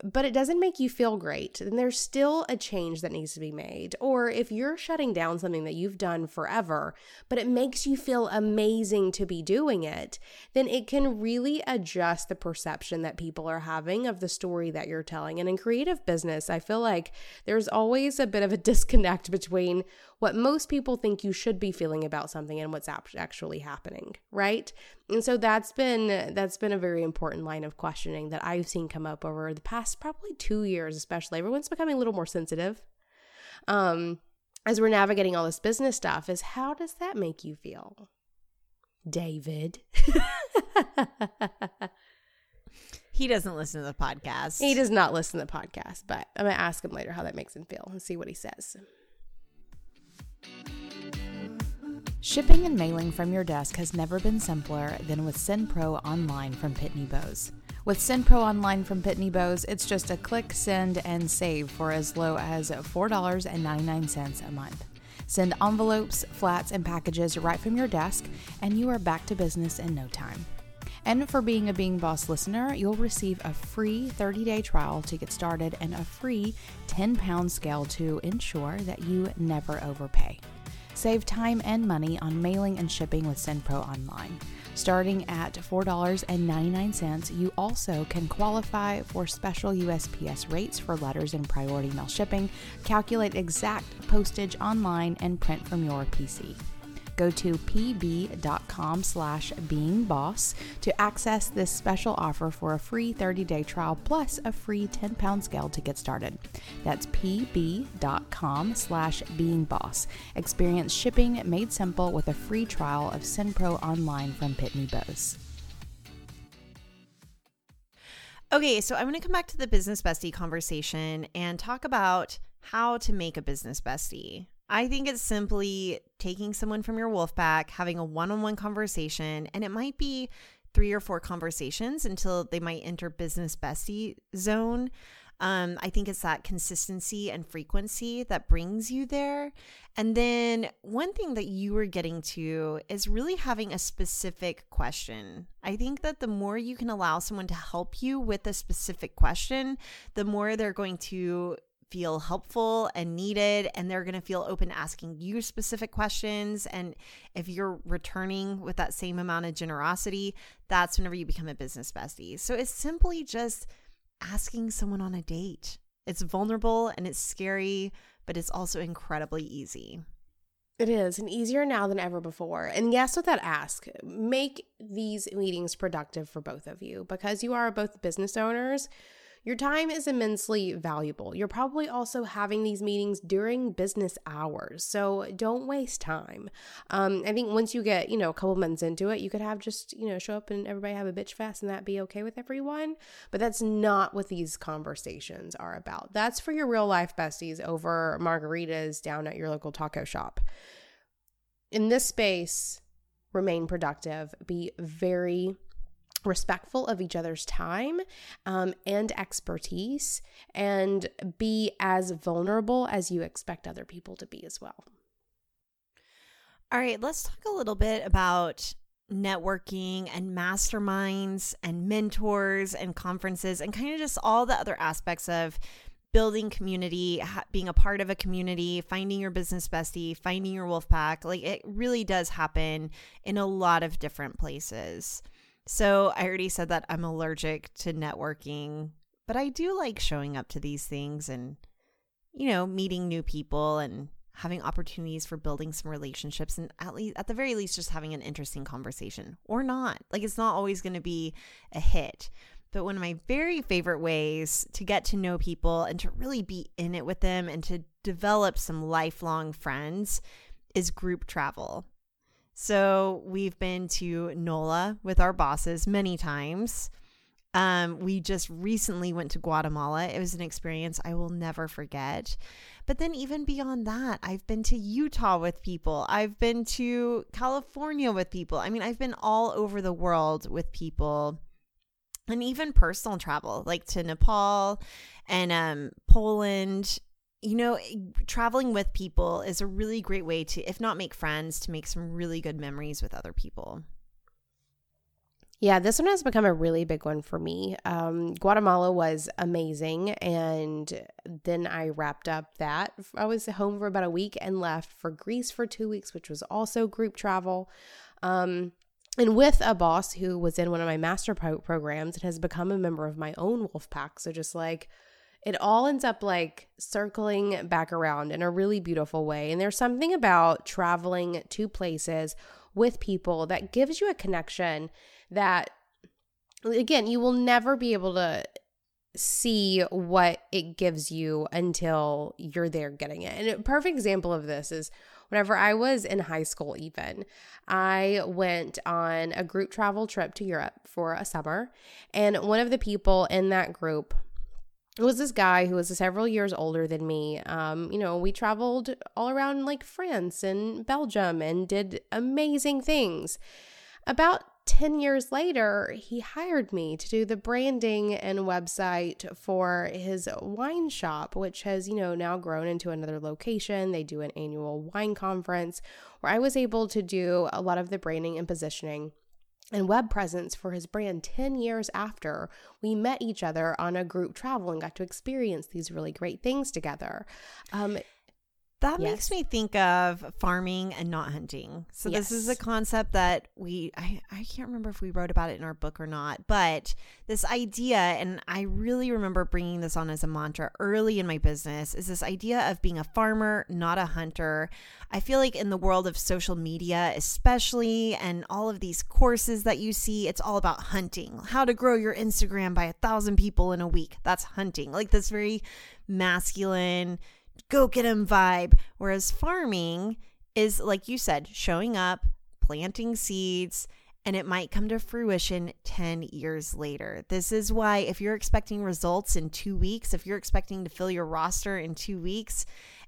but it doesn't make you feel great, then there's still a change that needs to be made. Or if you're shutting down something that you've done forever, but it makes you feel amazing to be doing it, then it can really adjust the perception that people are having of the story that you're telling. And in creative business, I feel like there's always a bit of a disconnect between what most people think you should be feeling about something and what's actually happening, right? And so that's been a very important line of questioning that I've seen come up over the past probably 2 years, especially. Everyone's becoming a little more sensitive as we're navigating all this business stuff, is how does that make you feel, David? He doesn't listen to the podcast. He does not listen to the podcast, but I'm going to ask him later how that makes him feel and see what he says. Shipping and mailing from your desk has never been simpler than with SendPro Online from Pitney Bowes. With SendPro Online from Pitney Bowes, it's just a click, send, and save for as low as $4.99 a month. Send envelopes, flats, and packages right from your desk, and you are back to business in no time. And for being a Being Boss listener, you'll receive a free 30-day trial to get started and a free 10-pound scale to ensure that you never overpay. Save time and money on mailing and shipping with SendPro Online. Starting at $4.99, you also can qualify for special USPS rates for letters and priority mail shipping, calculate exact postage online, and print from your PC. Go to pb.com/beingboss to access this special offer for a free 30-day trial plus a free 10-pound scale to get started. That's pb.com/beingboss. Experience shipping made simple with a free trial of SendPro Online from Pitney Bowes. Okay, so I'm going to come back to the business bestie conversation and talk about how to make a business bestie. I think it's simply taking someone from your wolf pack, having a one-on-one conversation, and it might be 3 or 4 conversations until they might enter business bestie zone. I think it's that consistency and frequency that brings you there. And then one thing that you were getting to is really having a specific question. I think that the more you can allow someone to help you with a specific question, the more they're going to feel helpful and needed, and they're going to feel open to asking you specific questions. And if you're returning with that same amount of generosity, that's whenever you become a business bestie. So it's simply just asking someone on a date. It's vulnerable and it's scary, but it's also incredibly easy. It is, and easier now than ever before. And yes, with that ask, make these meetings productive for both of you, because you are both business owners. Your time is immensely valuable. You're probably also having these meetings during business hours, so don't waste time. I think once you get, a couple months into it, you could have just, show up and everybody have a bitch fest and that be okay with everyone. But that's not what these conversations are about. That's for your real life besties over margaritas down at your local taco shop. In this space, remain productive. Be very respectful of each other's time and expertise, and be as vulnerable as you expect other people to be as well. All right, let's talk a little bit about networking and masterminds and mentors and conferences and kind of just all the other aspects of building community, being a part of a community, finding your business bestie, finding your wolf pack. Like, it really does happen in a lot of different places. So I already said that I'm allergic to networking, but I do like showing up to these things and, meeting new people and having opportunities for building some relationships, and at the very least, just having an interesting conversation, or not. Like, it's not always going to be a hit. But one of my very favorite ways to get to know people and to really be in it with them and to develop some lifelong friends is group travel. So we've been to NOLA with our bosses many times. We just recently went to Guatemala. It was an experience I will never forget. But then even beyond that, I've been to Utah with people. I've been to California with people. I mean, I've been all over the world with people. And even personal travel, like to Nepal and Poland. Traveling with people is a really great way to, if not make friends, to make some really good memories with other people. Yeah, this one has become a really big one for me. Guatemala was amazing. And then I wrapped up that. I was home for about a week and left for Greece for 2 weeks, which was also group travel. And with a boss who was in one of my master programs and has become a member of my own wolf pack. So just like, it all ends up like circling back around in a really beautiful way. And there's something about traveling to places with people that gives you a connection that, again, you will never be able to see what it gives you until you're there getting it. And a perfect example of this is whenever I was in high school even, I went on a group travel trip to Europe for a summer. And one of the people in that group was this guy who was several years older than me. We traveled all around like France and Belgium and did amazing things. About 10 years later, he hired me to do the branding and website for his wine shop, which has, now grown into another location. They do an annual wine conference where I was able to do a lot of the branding and positioning and web presence for his brand 10 years after we met each other on a group travel and got to experience these really great things together. That makes me think of farming and not hunting. So this is a concept that I can't remember if we wrote about it in our book or not, but this idea, and I really remember bringing this on as a mantra early in my business, is this idea of being a farmer, not a hunter. I feel like in the world of social media, especially, and all of these courses that you see, it's all about hunting. How to grow your Instagram by 1,000 people in a week. That's hunting. Like this very masculine, go get 'em vibe. Whereas farming is, like you said, showing up, planting seeds, and it might come to fruition 10 years later. This is why if you're expecting results in 2 weeks, if you're expecting to fill your roster in 2 weeks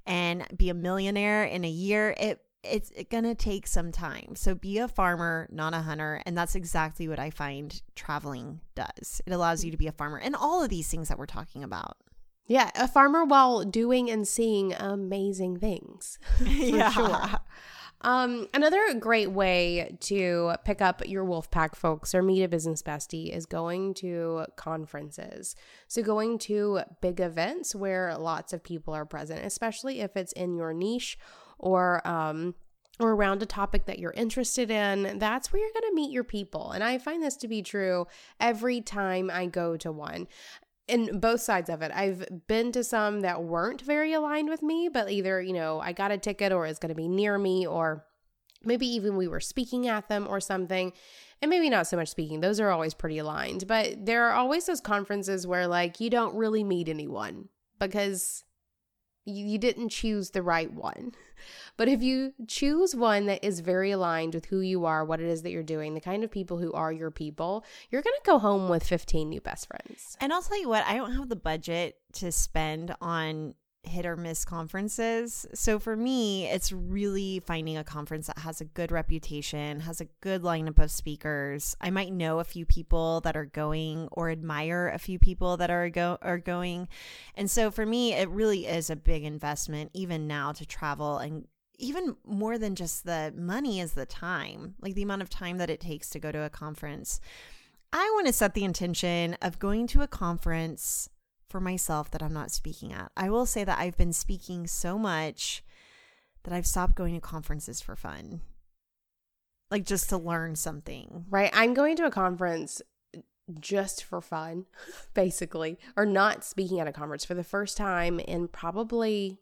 and be a millionaire in a year, it's going to take some time. So be a farmer, not a hunter. And that's exactly what I find traveling does. It allows you to be a farmer and all of these things that we're talking about. Yeah, a farmer while doing and seeing amazing things. Sure. Another great way to pick up your wolf pack folks or meet a business bestie is going to conferences. So going to big events where lots of people are present, especially if it's in your niche or around a topic that you're interested in, that's where you're going to meet your people. And I find this to be true every time I go to one. in both sides of it. I've been to some that weren't very aligned with me, but either, you know, I got a ticket or it's going to be near me, or maybe even we were speaking at them or something. And maybe not so much speaking. Those are always pretty aligned. But there are always those conferences where, like, you don't really meet anyone because you didn't choose the right one. But if you choose one that is very aligned with who you are, what it is that you're doing, the kind of people who are your people, you're going to go home with 15 new best friends. And I'll tell you what, I don't have the budget to spend on hit or miss conferences. So for me, it's really finding a conference that has a good reputation, has a good lineup of speakers. I might know a few people that are going or admire a few people that are going. And so for me, it really is a big investment even now to travel, and even more than just the money is the time, like the amount of time that it takes to go to a conference. I want to set the intention of going to a conference for myself that I'm not speaking at. I will say that I've been speaking so much that I've stopped going to conferences for fun, like just to learn something. Right. I'm going to a conference just for fun, basically, or not speaking at a conference for the first time in probably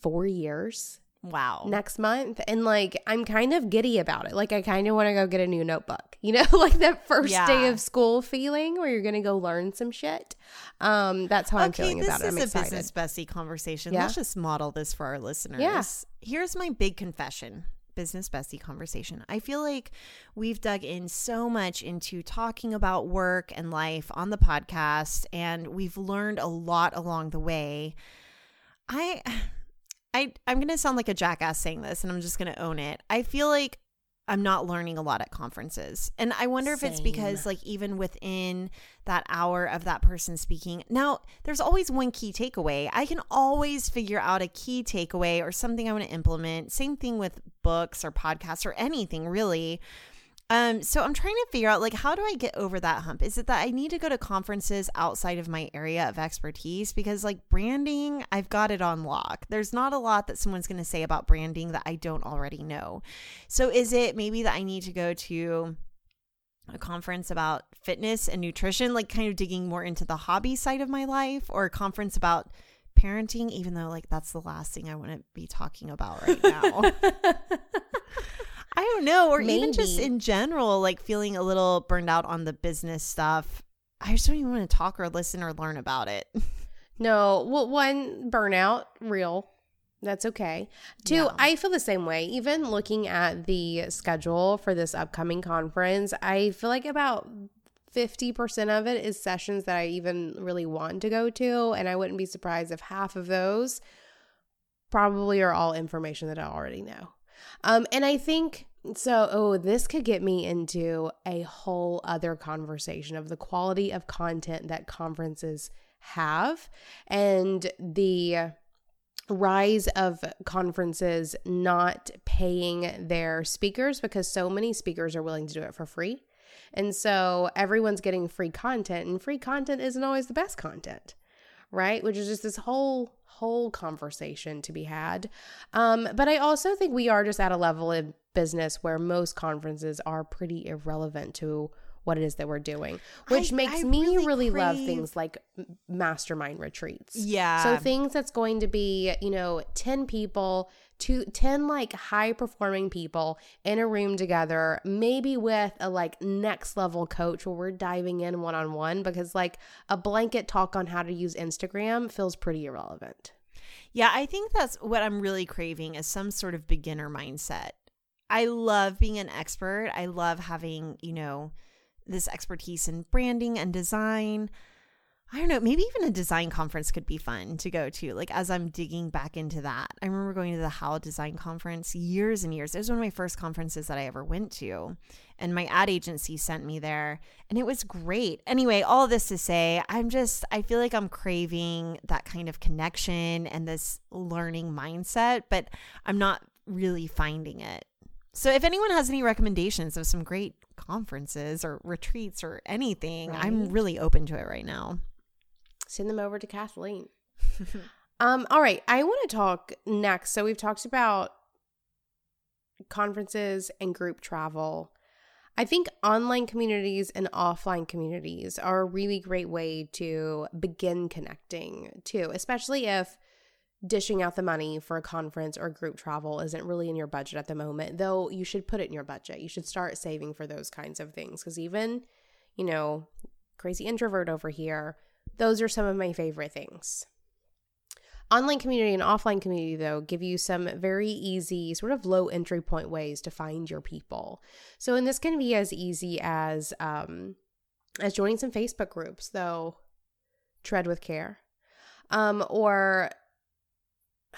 4 years. Wow. Next month. And like, I'm kind of giddy about it. Like, I kind of want to go get a new notebook, you know, like that first day of school feeling where you're going to go learn some shit. That's how I'm feeling about it. I'm excited. This is a business bestie conversation. Yeah. Let's just model this for our listeners. Yeah. Here's my big confession. Business bestie conversation. I feel like we've dug in so much into talking about work and life on the podcast, and we've learned a lot along the way. I'm going to sound like a jackass saying this, and I'm just going to own it. I feel like I'm not learning a lot at conferences. And I wonder if it's because, like, even within that hour of that person speaking, now there's always one key takeaway. I can always figure out a key takeaway or something I want to implement. Same thing with books or podcasts or anything, really. So I'm trying to figure out, like, how do I get over that hump? Is it that I need to go to conferences outside of my area of expertise? Because, like, branding, I've got it on lock. There's not a lot that someone's going to say about branding that I don't already know. So is it maybe that I need to go to a conference about fitness and nutrition, like kind of digging more into the hobby side of my life, or a conference about parenting, even though, like, that's the last thing I want to be talking about right now? I don't know. Or maybe even just in general, like feeling a little burned out on the business stuff. I just don't even want to talk or listen or learn about it. No. Well, one, burnout, real. That's okay. Two, yeah. I feel the same way. Even looking at the schedule for this upcoming conference, I feel like about 50% of it is sessions that I even really want to go to. And I wouldn't be surprised if half of those probably are all information that I already know. And I think so, this could get me into a whole other conversation of the quality of content that conferences have and the rise of conferences not paying their speakers, because so many speakers are willing to do it for free. And so everyone's getting free content, and free content isn't always the best content, right? Which is just this whole conversation to be had. But I also think we are just at a level in business where most conferences are pretty irrelevant to what it is that we're doing, which makes me really love things like mastermind retreats. Yeah. So things that's going to be, you know, 10 people to 10 like high performing people in a room together, maybe with a like next level coach where we're diving in one-on-one, because like a blanket talk on how to use Instagram feels pretty irrelevant. Yeah. I think that's what I'm really craving, is some sort of beginner mindset. I love being an expert. I love having, you know, this expertise in branding and design. I don't know, maybe even a design conference could be fun to go to, like as I'm digging back into that. I remember going to the How Design Conference years and years. It was one of my first conferences that I ever went to, and my ad agency sent me there, and it was great. Anyway, all this to say, I feel like I'm craving that kind of connection and this learning mindset, but I'm not really finding it. So if anyone has any recommendations of some great conferences or retreats or anything, right, I'm really open to it right now. Send them over to Kathleen. All right. I want to talk next. So we've talked about conferences and group travel. I think online communities and offline communities are a really great way to begin connecting too, especially if dishing out the money for a conference or group travel isn't really in your budget at the moment, though you should put it in your budget. You should start saving for those kinds of things because even, you know, crazy introvert over here, those are some of my favorite things. Online community and offline community, though, give you some very easy, sort of low entry point ways to find your people. So, and this can be as easy as joining some Facebook groups, though, tread with care. Or,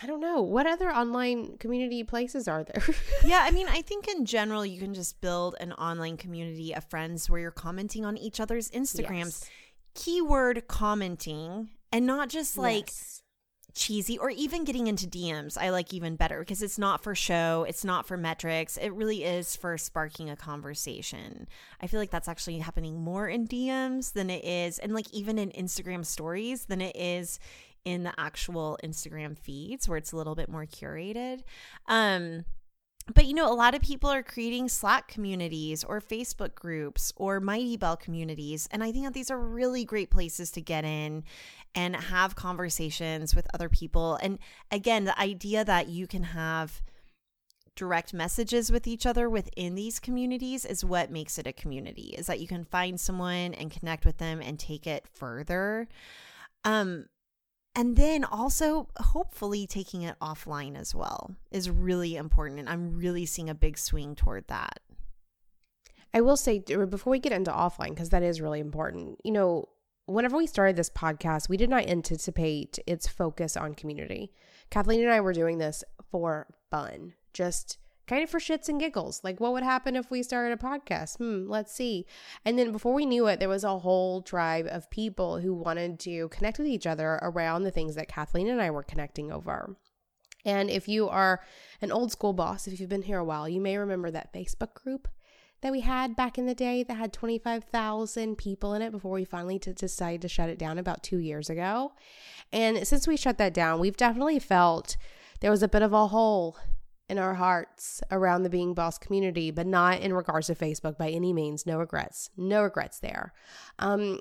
I don't know, what other online community places are there? Yeah, I mean, I think in general, you can just build an online community of friends where you're commenting on each other's Instagrams. Yes. Keyword commenting and not just like... Yes. Cheesy or even getting into DMs, I like even better because it's not for show, it's not for metrics, it really is for sparking a conversation. I feel like that's actually happening more in DMs than it is, and like even in Instagram stories than it is in the actual Instagram feeds where it's a little bit more curated. But, you know, a lot of people are creating Slack communities or Facebook groups or Mighty Bell communities. And I think that these are really great places to get in and have conversations with other people. And again, the idea that you can have direct messages with each other within these communities is what makes it a community, is that you can find someone and connect with them and take it further. And then also hopefully taking it offline as well is really important. And I'm really seeing a big swing toward that. I will say before we get into offline, because that is really important, you know, whenever we started this podcast, we did not anticipate its focus on community. Kathleen and I were doing this for fun, just kind of for shits and giggles. Like, what would happen if we started a podcast? Let's see. And then before we knew it, there was a whole tribe of people who wanted to connect with each other around the things that Kathleen and I were connecting over. And if you are an old school boss, if you've been here a while, you may remember that Facebook group that we had back in the day that had 25,000 people in it before we finally decided to shut it down about 2 years ago. And since we shut that down, we've definitely felt there was a bit of a hole in our hearts around the Being Boss community, but not in regards to Facebook by any means. No regrets. No regrets there.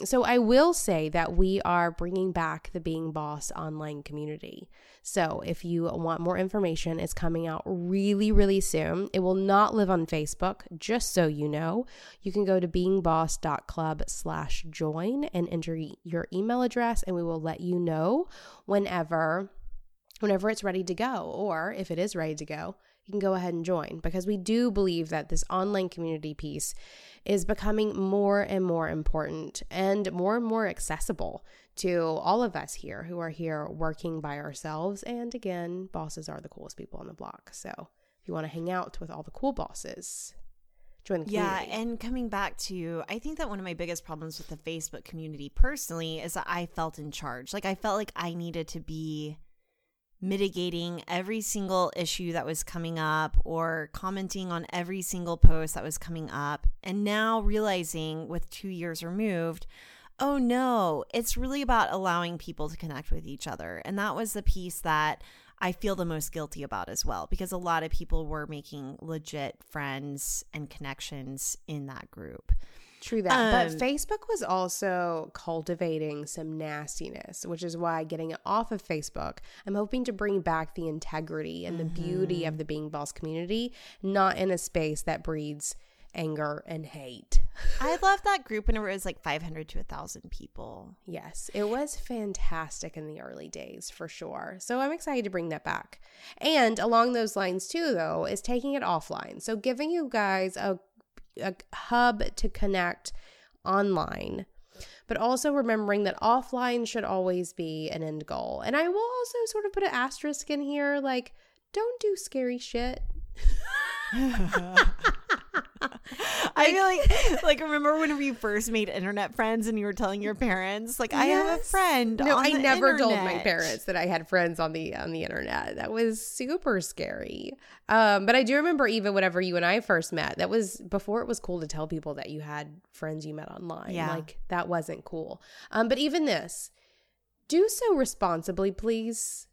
So I will say that we are bringing back the Being Boss online community. So if you want more information, it's coming out really, really soon. It will not live on Facebook, just so you know. You can go to beingboss.club/join and enter your email address, and we will let you know whenever it's ready to go, or if it is ready to go, you can go ahead and join, because we do believe that this online community piece is becoming more and more important and more accessible to all of us here who are here working by ourselves. And again, bosses are the coolest people on the block. So if you want to hang out with all the cool bosses, join the community. Yeah, and coming back to, I think that one of my biggest problems with the Facebook community personally is that I felt in charge. Like I felt like I needed to be mitigating every single issue that was coming up or commenting on every single post that was coming up. And now realizing with 2 years removed, oh no, it's really about allowing people to connect with each other. And that was the piece that I feel the most guilty about as well, because a lot of people were making legit friends and connections in that group. True that. But Facebook was also cultivating some nastiness, which is why getting it off of Facebook, I'm hoping to bring back the integrity and the beauty of the Being Boss community, not in a space that breeds anger and hate. I love that group whenever it was like 500 to 1,000 people. Yes, it was fantastic in the early days for sure. So I'm excited to bring that back. And along those lines too, though, is taking it offline. So giving you guys a hub to connect online, but also remembering that offline should always be an end goal. And I will also sort of put an asterisk in here, like, don't do scary shit. I feel like remember when we first made internet friends and you were telling your parents, like, yes, I have a friend. No, I never told my parents that I had friends on the internet. That was super scary. But I do remember even whenever you and I first met, that was before it was cool to tell people that you had friends you met online. Yeah. Like that wasn't cool. But even this, do so responsibly, please.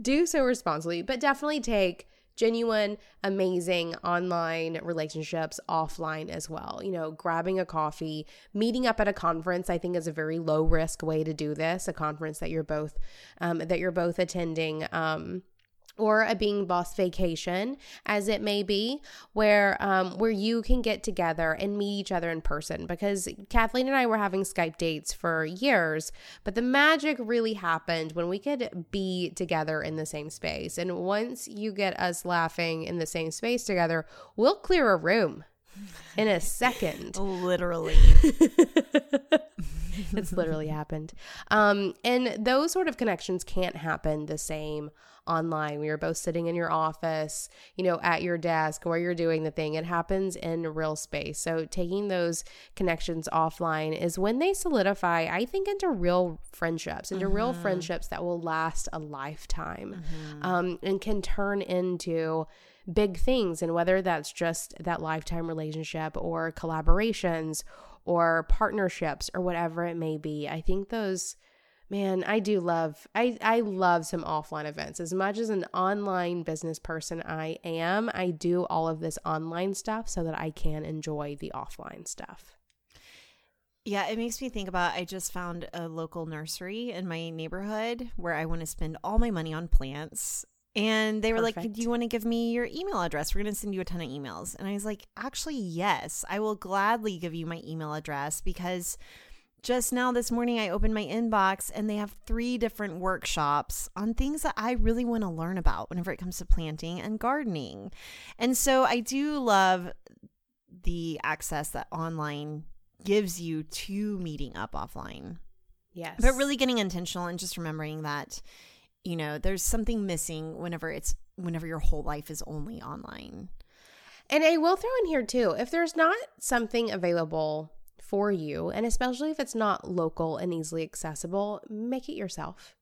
Do so responsibly, but definitely take genuine, amazing online relationships offline as well. You know, grabbing a coffee, meeting up at a conference, I think is a very low risk way to do this. A conference that you're both attending, or a Being Boss vacation, as it may be, where you can get together and meet each other in person. Because Kathleen and I were having Skype dates for years, but the magic really happened when we could be together in the same space. And once you get us laughing in the same space together, we'll clear a room in a second. Literally. It's literally happened. And those sort of connections can't happen the same online. We are both sitting in your office, you know, at your desk where you're doing the thing. It happens in real space. So taking those connections offline is when they solidify, I think, into real friendships, into real friendships that will last a lifetime, and can turn into big things. And whether that's just that lifetime relationship or collaborations or partnerships or whatever it may be. I think those, man, I love some offline events. As much as an online business person I am, I do all of this online stuff so that I can enjoy the offline stuff. Yeah, it makes me think about, I just found a local nursery in my neighborhood where I want to spend all my money on plants. And they were like, do you want to give me your email address? We're going to send you a ton of emails. And I was like, actually, yes, I will gladly give you my email address, because just now this morning I opened my inbox and they have 3 different workshops on things that I really want to learn about whenever it comes to planting and gardening. And so I do love the access that online gives you to meeting up offline. Yes. But really getting intentional and just remembering that, you know, there's something missing whenever your whole life is only online. And I will throw in here too, if there's not something available for you, and especially if it's not local and easily accessible, make it yourself.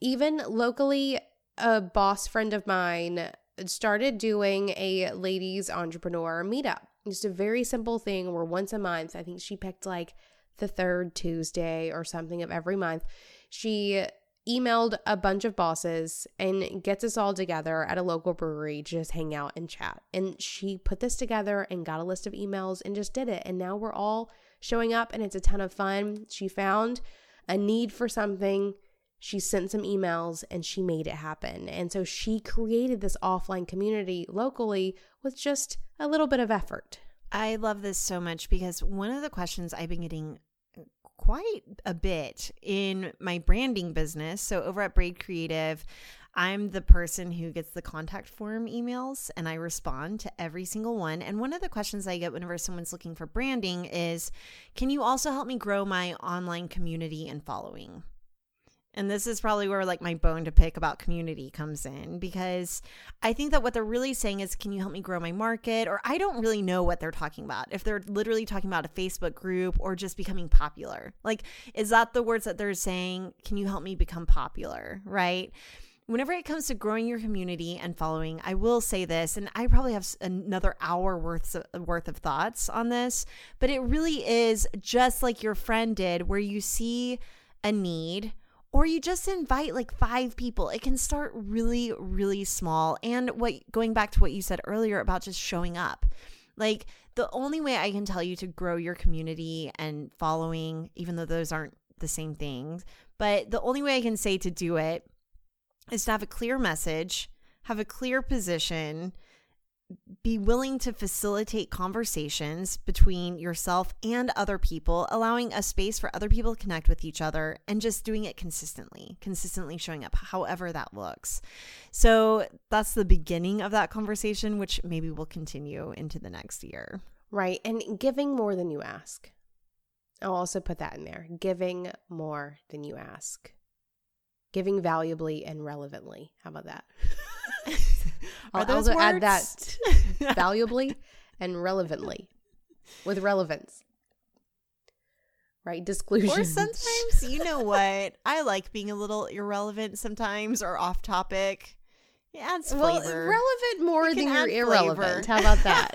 Even locally, a boss friend of mine started doing a ladies entrepreneur meetup. Just a very simple thing where once a month, I think she picked like the 3rd Tuesday or something of every month, she emailed a bunch of bosses and gets us all together at a local brewery to just hang out and chat. And she put this together and got a list of emails and just did it. And now we're all showing up and it's a ton of fun. She found a need for something. She sent some emails and she made it happen. And so she created this offline community locally with just a little bit of effort. I love this so much, because one of the questions I've been getting quite a bit in my branding business. So over at Braid Creative, I'm the person who gets the contact form emails and I respond to every single one. And one of the questions I get whenever someone's looking for branding is, can you also help me grow my online community and following? And this is probably where like my bone to pick about community comes in, because I think that what they're really saying is, can you help me grow my market? Or I don't really know what they're talking about. If they're literally talking about a Facebook group or just becoming popular, like, is that the words that they're saying? Can you help me become popular? Right? Whenever it comes to growing your community and following, I will say this, and I probably have another hour worth of thoughts on this, but it really is just like your friend did, where you see a need, or you just invite like 5 people. It can start really, really small. And going back to what you said earlier about just showing up, like the only way I can tell you to grow your community and following, even though those aren't the same things, but the only way I can say to do it is to have a clear message, have a clear position, be willing to facilitate conversations between yourself and other people, allowing a space for other people to connect with each other, and just doing it consistently showing up, however that looks. So that's the beginning of that conversation, which maybe will continue into the next year. Right. And giving more than you ask. I'll also put that in there. Giving more than you ask. Giving valuably and relevantly. How about that? I'll also add that valuably and relevantly, with relevance, right? Disclusion. Or sometimes, you know what? I like being a little irrelevant sometimes, or off topic. It adds flavor. Well, relevant more than you're irrelevant. How about that?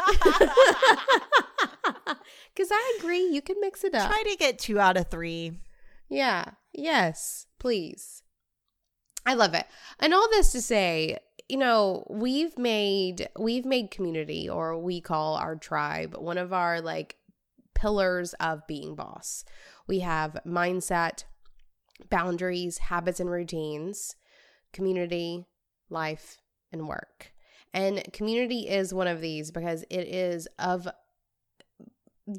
Because I agree, you can mix it up. Try to get 2 out of 3. Yeah. Yes, please. I love it. And all this to say, you know, we've made community, or we call our tribe, one of our like pillars of Being Boss. We have mindset, boundaries, habits and routines, community, life, and work. And community is one of these because it is of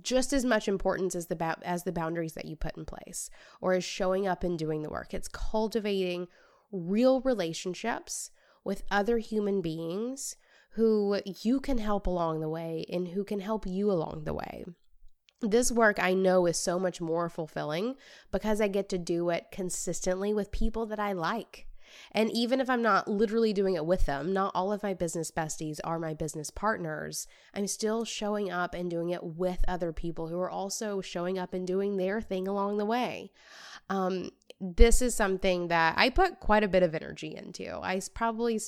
just as much importance as the boundaries that you put in place, or as showing up and doing the work. It's cultivating real relationships with other human beings who you can help along the way and who can help you along the way. This work I know is so much more fulfilling because I get to do it consistently with people that I like. And even if I'm not literally doing it with them, not all of my business besties are my business partners, I'm still showing up and doing it with other people who are also showing up and doing their thing along the way. This is something that I put quite a bit of energy into. I probably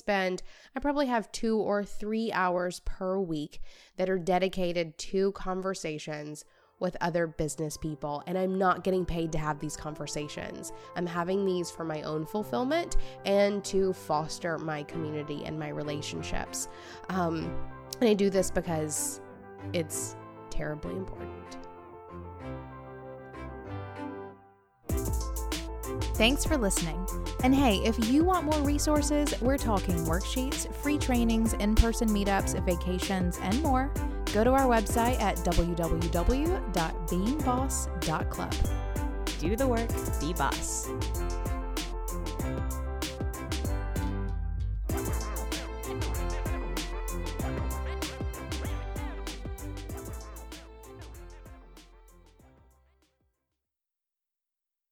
have 2 or 3 hours per week that are dedicated to conversations with other business people, and I'm not getting paid to have these conversations. I'm having these for my own fulfillment and to foster my community and my relationships. And I do this because it's terribly important. Thanks for listening. And hey, if you want more resources, we're talking worksheets, free trainings, in-person meetups, vacations, and more. Go to our website at www.beingboss.club. Do the work, be boss.